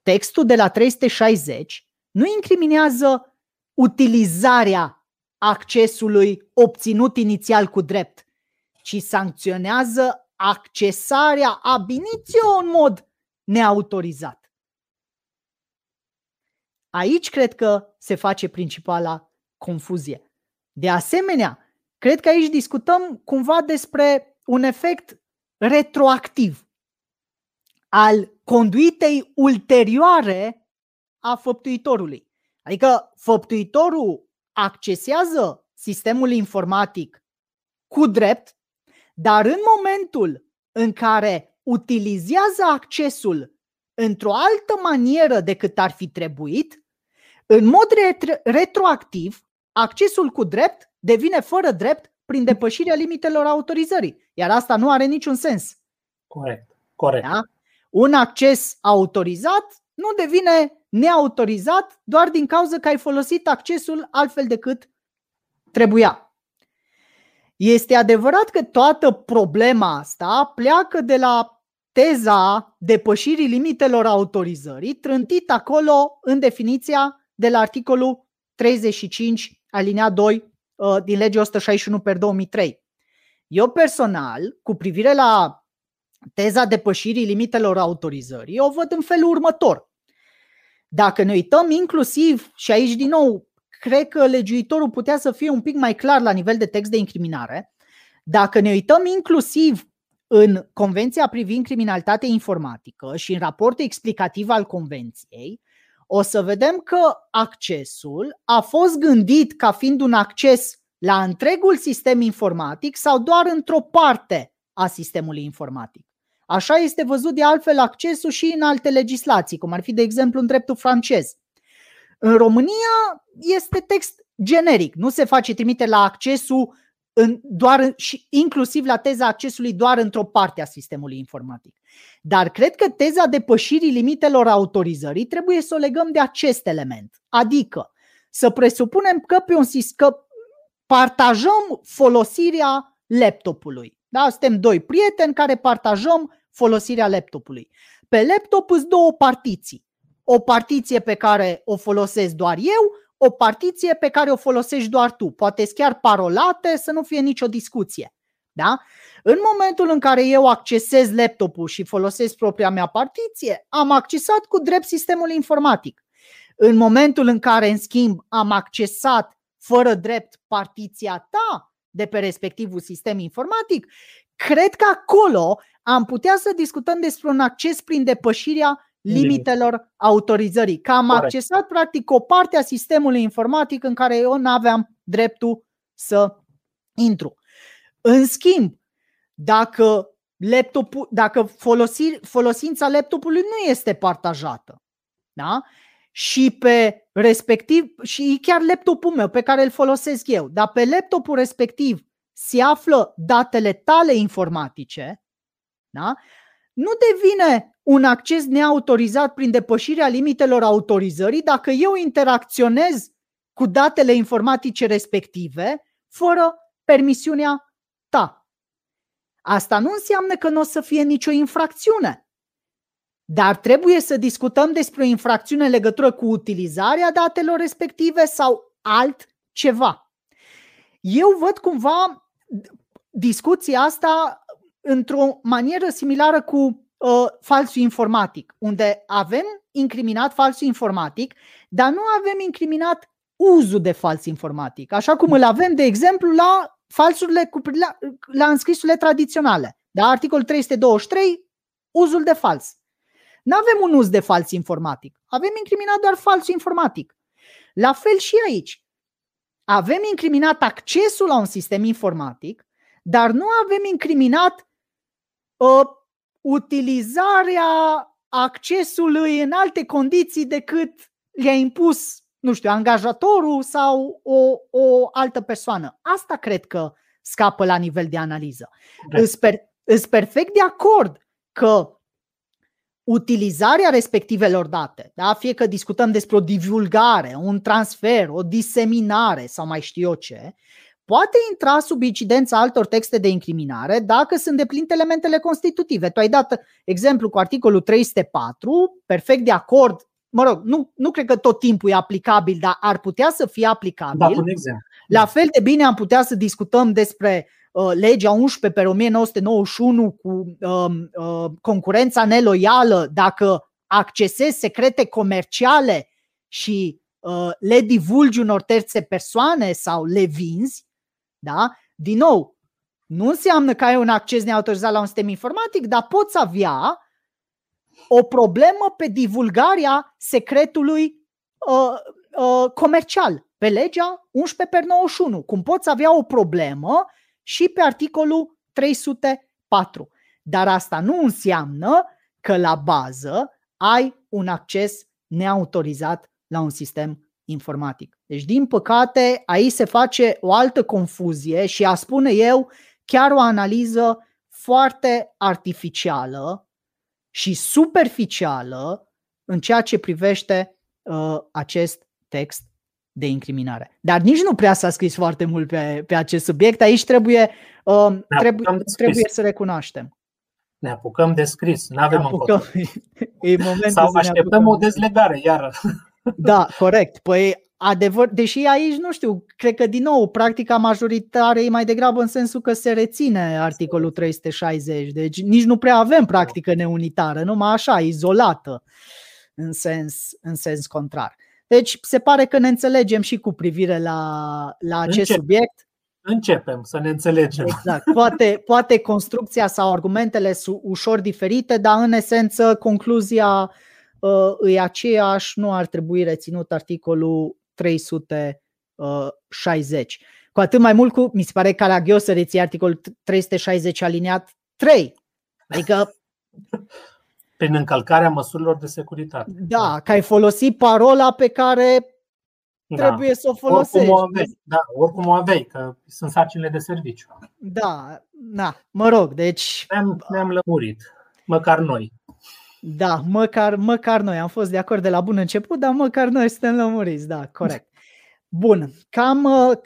Textul de la 360 nu incriminează utilizarea accesului obținut inițial cu drept, ci sancționează accesarea ab initio în mod neautorizat. Aici cred că se face principala confuzie. De asemenea, cred că aici discutăm cumva despre un efect retroactiv al conduitei ulterioare a făptuitorului. Adică făptuitorul accesează sistemul informatic cu drept, dar în momentul în care utilizează accesul într-o altă manieră decât ar fi trebuit, în mod retroactiv, accesul cu drept devine fără drept prin depășirea limitelor autorizării. Iar asta nu are niciun sens. Corect. Da? Un acces autorizat nu devine neautorizat doar din cauza că ai folosit accesul altfel decât trebuia. Este adevărat că toată problema asta pleacă de la teza depășirii limitelor autorizării, trântit acolo în definiția de la articolul 35 alineat 2 din legea 161/2003. Eu personal, cu privire la teza depășirii limitelor autorizării, o văd în felul următor. Dacă ne uităm inclusiv, și aici din nou, cred că legiuitorul putea să fie un pic mai clar la nivel de text de incriminare, dacă ne uităm inclusiv în Convenția privind criminalitatea informatică și în raportul explicativ al Convenției, o să vedem că accesul a fost gândit ca fiind un acces la întregul sistem informatic sau doar într-o parte a sistemului informatic. Așa este văzut de altfel accesul și în alte legislații, cum ar fi de exemplu în dreptul francez. În România este text generic, nu se face trimitere la accesul inclusiv la teza accesului doar într-o parte a sistemului informatic. Dar cred că teza depășirii limitelor autorizării trebuie să o legăm de acest element, adică să presupunem că partajăm folosirea laptopului. Da, suntem doi prieteni care partajăm folosirea laptopului. Pe laptop sunt două partiții. O partiție pe care o folosesc doar eu, o partiție pe care o folosești doar tu. Poate chiar parolate, să nu fie nicio discuție. Da? În momentul în care eu accesez laptopul și folosesc propria mea partiție, am accesat cu drept sistemul informatic. În momentul în care, în schimb, am accesat fără drept partiția ta, de pe respectivul sistem informatic, cred că acolo am putea să discutăm despre un acces prin depășirea limitelor autorizării. Că am accesat practic o parte a sistemului informatic în care eu n-aveam dreptul să intru. În schimb, dacă folosința laptopului nu este partajată, da? Și pe respectiv, și chiar laptopul meu pe care îl folosesc eu, dar pe laptopul respectiv se află datele tale informatice, da? Nu devine un acces neautorizat prin depășirea limitelor autorizării dacă eu interacționez cu datele informatice respective fără permisiunea ta. Asta nu înseamnă că nu o să fie nicio infracțiune, dar trebuie să discutăm despre o infracțiune în legătură cu utilizarea datelor respective sau altceva. Eu văd cumva discuția asta într-o manieră similară cu falsul informatic, unde avem incriminat falsul informatic, dar nu avem incriminat uzul de fals informatic, așa cum îl avem, de exemplu, la falsurile la înscrisurile tradiționale. Da? Articolul 323, uzul de fals. Nu avem un uz de fals informatic. Avem incriminat doar falsul informatic. La fel și aici. Avem incriminat accesul la un sistem informatic, dar nu avem incriminat utilizarea accesului în alte condiții decât le-a impus, nu știu, angajatorul sau o altă persoană. Asta cred că scapă la nivel de analiză. Îs perfect de acord că utilizarea respectivelor date, da? Fie că discutăm despre o divulgare, un transfer, o diseminare sau mai știu eu ce, poate intra sub incidența altor texte de incriminare dacă sunt deplinite elementele constitutive. Tu ai dat exemplu cu articolul 304, perfect de acord. Mă rog, nu cred că tot timpul e aplicabil, dar ar putea să fie aplicabil. Da, exact. La fel de bine am putea să discutăm despre legea 11/1991 cu concurența neloială, dacă accesezi secrete comerciale și le divulgi unor terțe persoane sau le vinzi, da? Din nou, nu înseamnă că ai un acces neautorizat la un sistem informatic, dar poți avea o problemă pe divulgarea secretului comercial, pe legea 11/91, cum poți avea o problemă și pe articolul 304. Dar asta nu înseamnă că la bază ai un acces neautorizat la un sistem informatic. Deci, din păcate, aici se face o altă confuzie și, a spune eu, chiar o analiză foarte artificială și superficială în ceea ce privește acest text de incriminare. Dar nici nu prea s-a scris foarte mult pe acest subiect. Aici trebuie să recunoaștem. Ne apucăm de scris, n-avem încotro. Sau așteptăm o dezlegare iară. Da, corect. Păi, adevăr, deși aici, nu știu, cred că din nou practica majoritară e mai degrabă în sensul că se reține articolul 360, deci nici nu prea avem practică neunitară, numai așa, izolată în sens contrar. Deci se pare că ne înțelegem și cu privire la acest subiect. Începem să ne înțelegem. Exact. Poate construcția sau argumentele sunt ușor diferite, dar în esență concluzia e aceeași, nu ar trebui reținut articolul 360. Cu atât mai mult mi se pare caragios să reții articolul 360 alineat 3. Adică prin încălcarea măsurilor de securitate. Da, că ai folosit parola pe care trebuie să o folosești. Oricum o aveai, că sunt sarcinile de serviciu. Da, mă rog, deci ne-am lămurit, măcar noi. Da, măcar noi. Am fost de acord de la bun început, dar măcar noi suntem lămuriți. Da, corect. Bun,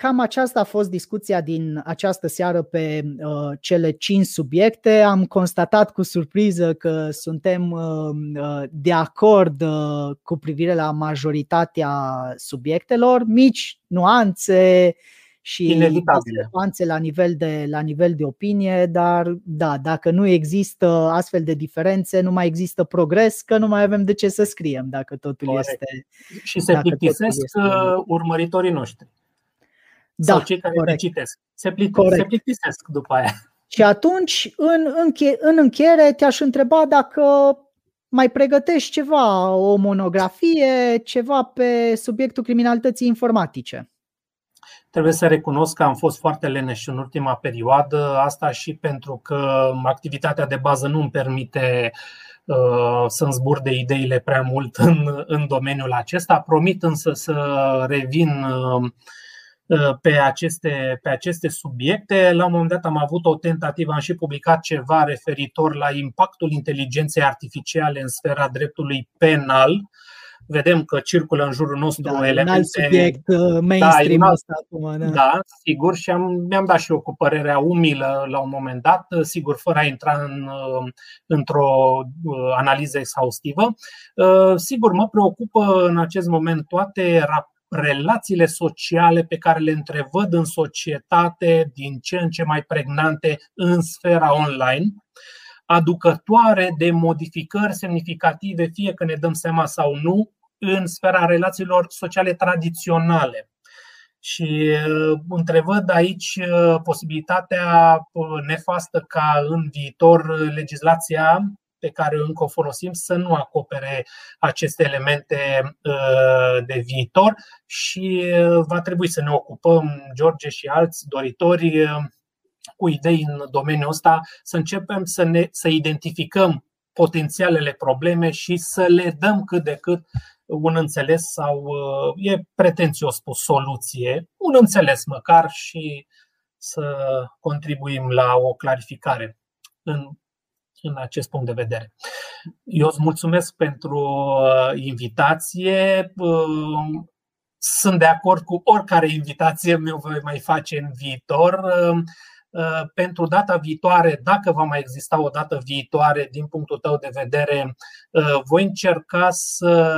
cam aceasta a fost discuția din această seară pe cele 5 subiecte. Am constatat cu surpriză că suntem de acord cu privire la majoritatea subiectelor, mici nuanțe și discrepanțe la nivel de opinie, dar da, dacă nu există astfel de diferențe, nu mai există progres, că nu mai avem de ce să scriem dacă totul este. Și se plictisesc urmăritorii noștri. Da, sau cei care corect. Le citesc. Se plictisesc după aia. Și atunci, în încheiere, te-aș întreba dacă mai pregătești ceva, o monografie, ceva pe subiectul criminalității informatice. Trebuie să recunosc că am fost foarte leneș în ultima perioadă, asta și pentru că activitatea de bază nu îmi permite să-mi zbur de ideile prea mult în domeniul acesta. Promit însă să revin pe aceste subiecte. La un moment dat am avut o tentativă, am și publicat ceva referitor la impactul inteligenței artificiale în sfera dreptului penal. Vedem că circulă în jurul nostru elemente. Un alt subiect mainstream ăsta acum. Da, sigur, și mi-am dat și eu cu părerea umilă la un moment dat, sigur, fără a intra într-o analiză exhaustivă. Sigur, mă preocupă în acest moment toate relațiile sociale pe care le întrevăd în societate, din ce în ce mai pregnante în sfera online, aducătoare de modificări semnificative, fie că ne dăm seama sau nu, în sfera relațiilor sociale tradiționale. Și întrevăd aici posibilitatea nefastă ca în viitor legislația pe care încă o folosim să nu acopere aceste elemente de viitor. Și va trebui să ne ocupăm, George și alți doritori, cu idei în domeniul ăsta, să începem să identificăm potențialele probleme și să le dăm cât de cât un înțeles sau, e pretențios spus, soluție, un înțeles măcar, și să contribuim la o clarificare în acest punct de vedere. Eu îți mulțumesc pentru invitație. Sunt de acord cu oricare invitație mi-o voi mai face în viitor. Pentru data viitoare, dacă va mai exista o dată viitoare, din punctul tău de vedere, voi încerca să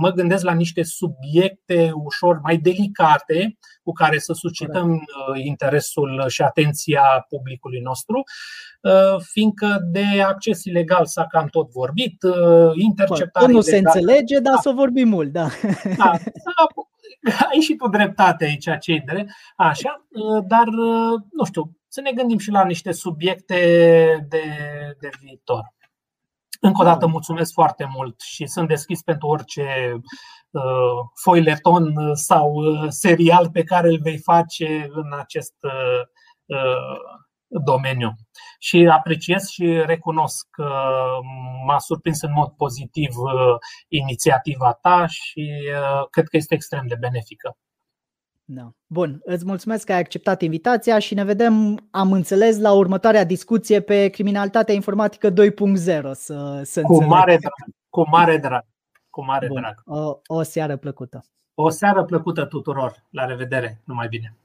mă gândesc la niște subiecte ușor mai delicate cu care să suscităm interesul și atenția publicului nostru, fiindcă de acces ilegal s-a cam tot vorbit, interceptare ilegală. Nu se înțelege, dar să vorbim mult, da. Da. Ai și tu dreptate aici, cei drept, așa, dar nu știu, să ne gândim și la niște subiecte de viitor. Încă o dată mulțumesc foarte mult și sunt deschis pentru orice foileton sau serial pe care îl vei face în acest domeniu. Și apreciez și recunosc că m-a surprins în mod pozitiv inițiativa ta și cred că este extrem de benefică. Da. Bun, îți mulțumesc că ai acceptat invitația și ne vedem, am înțeles, la următoarea discuție pe criminalitatea informatică 2.0. Cu mare drag. O seară plăcută tuturor. La revedere, numai bine.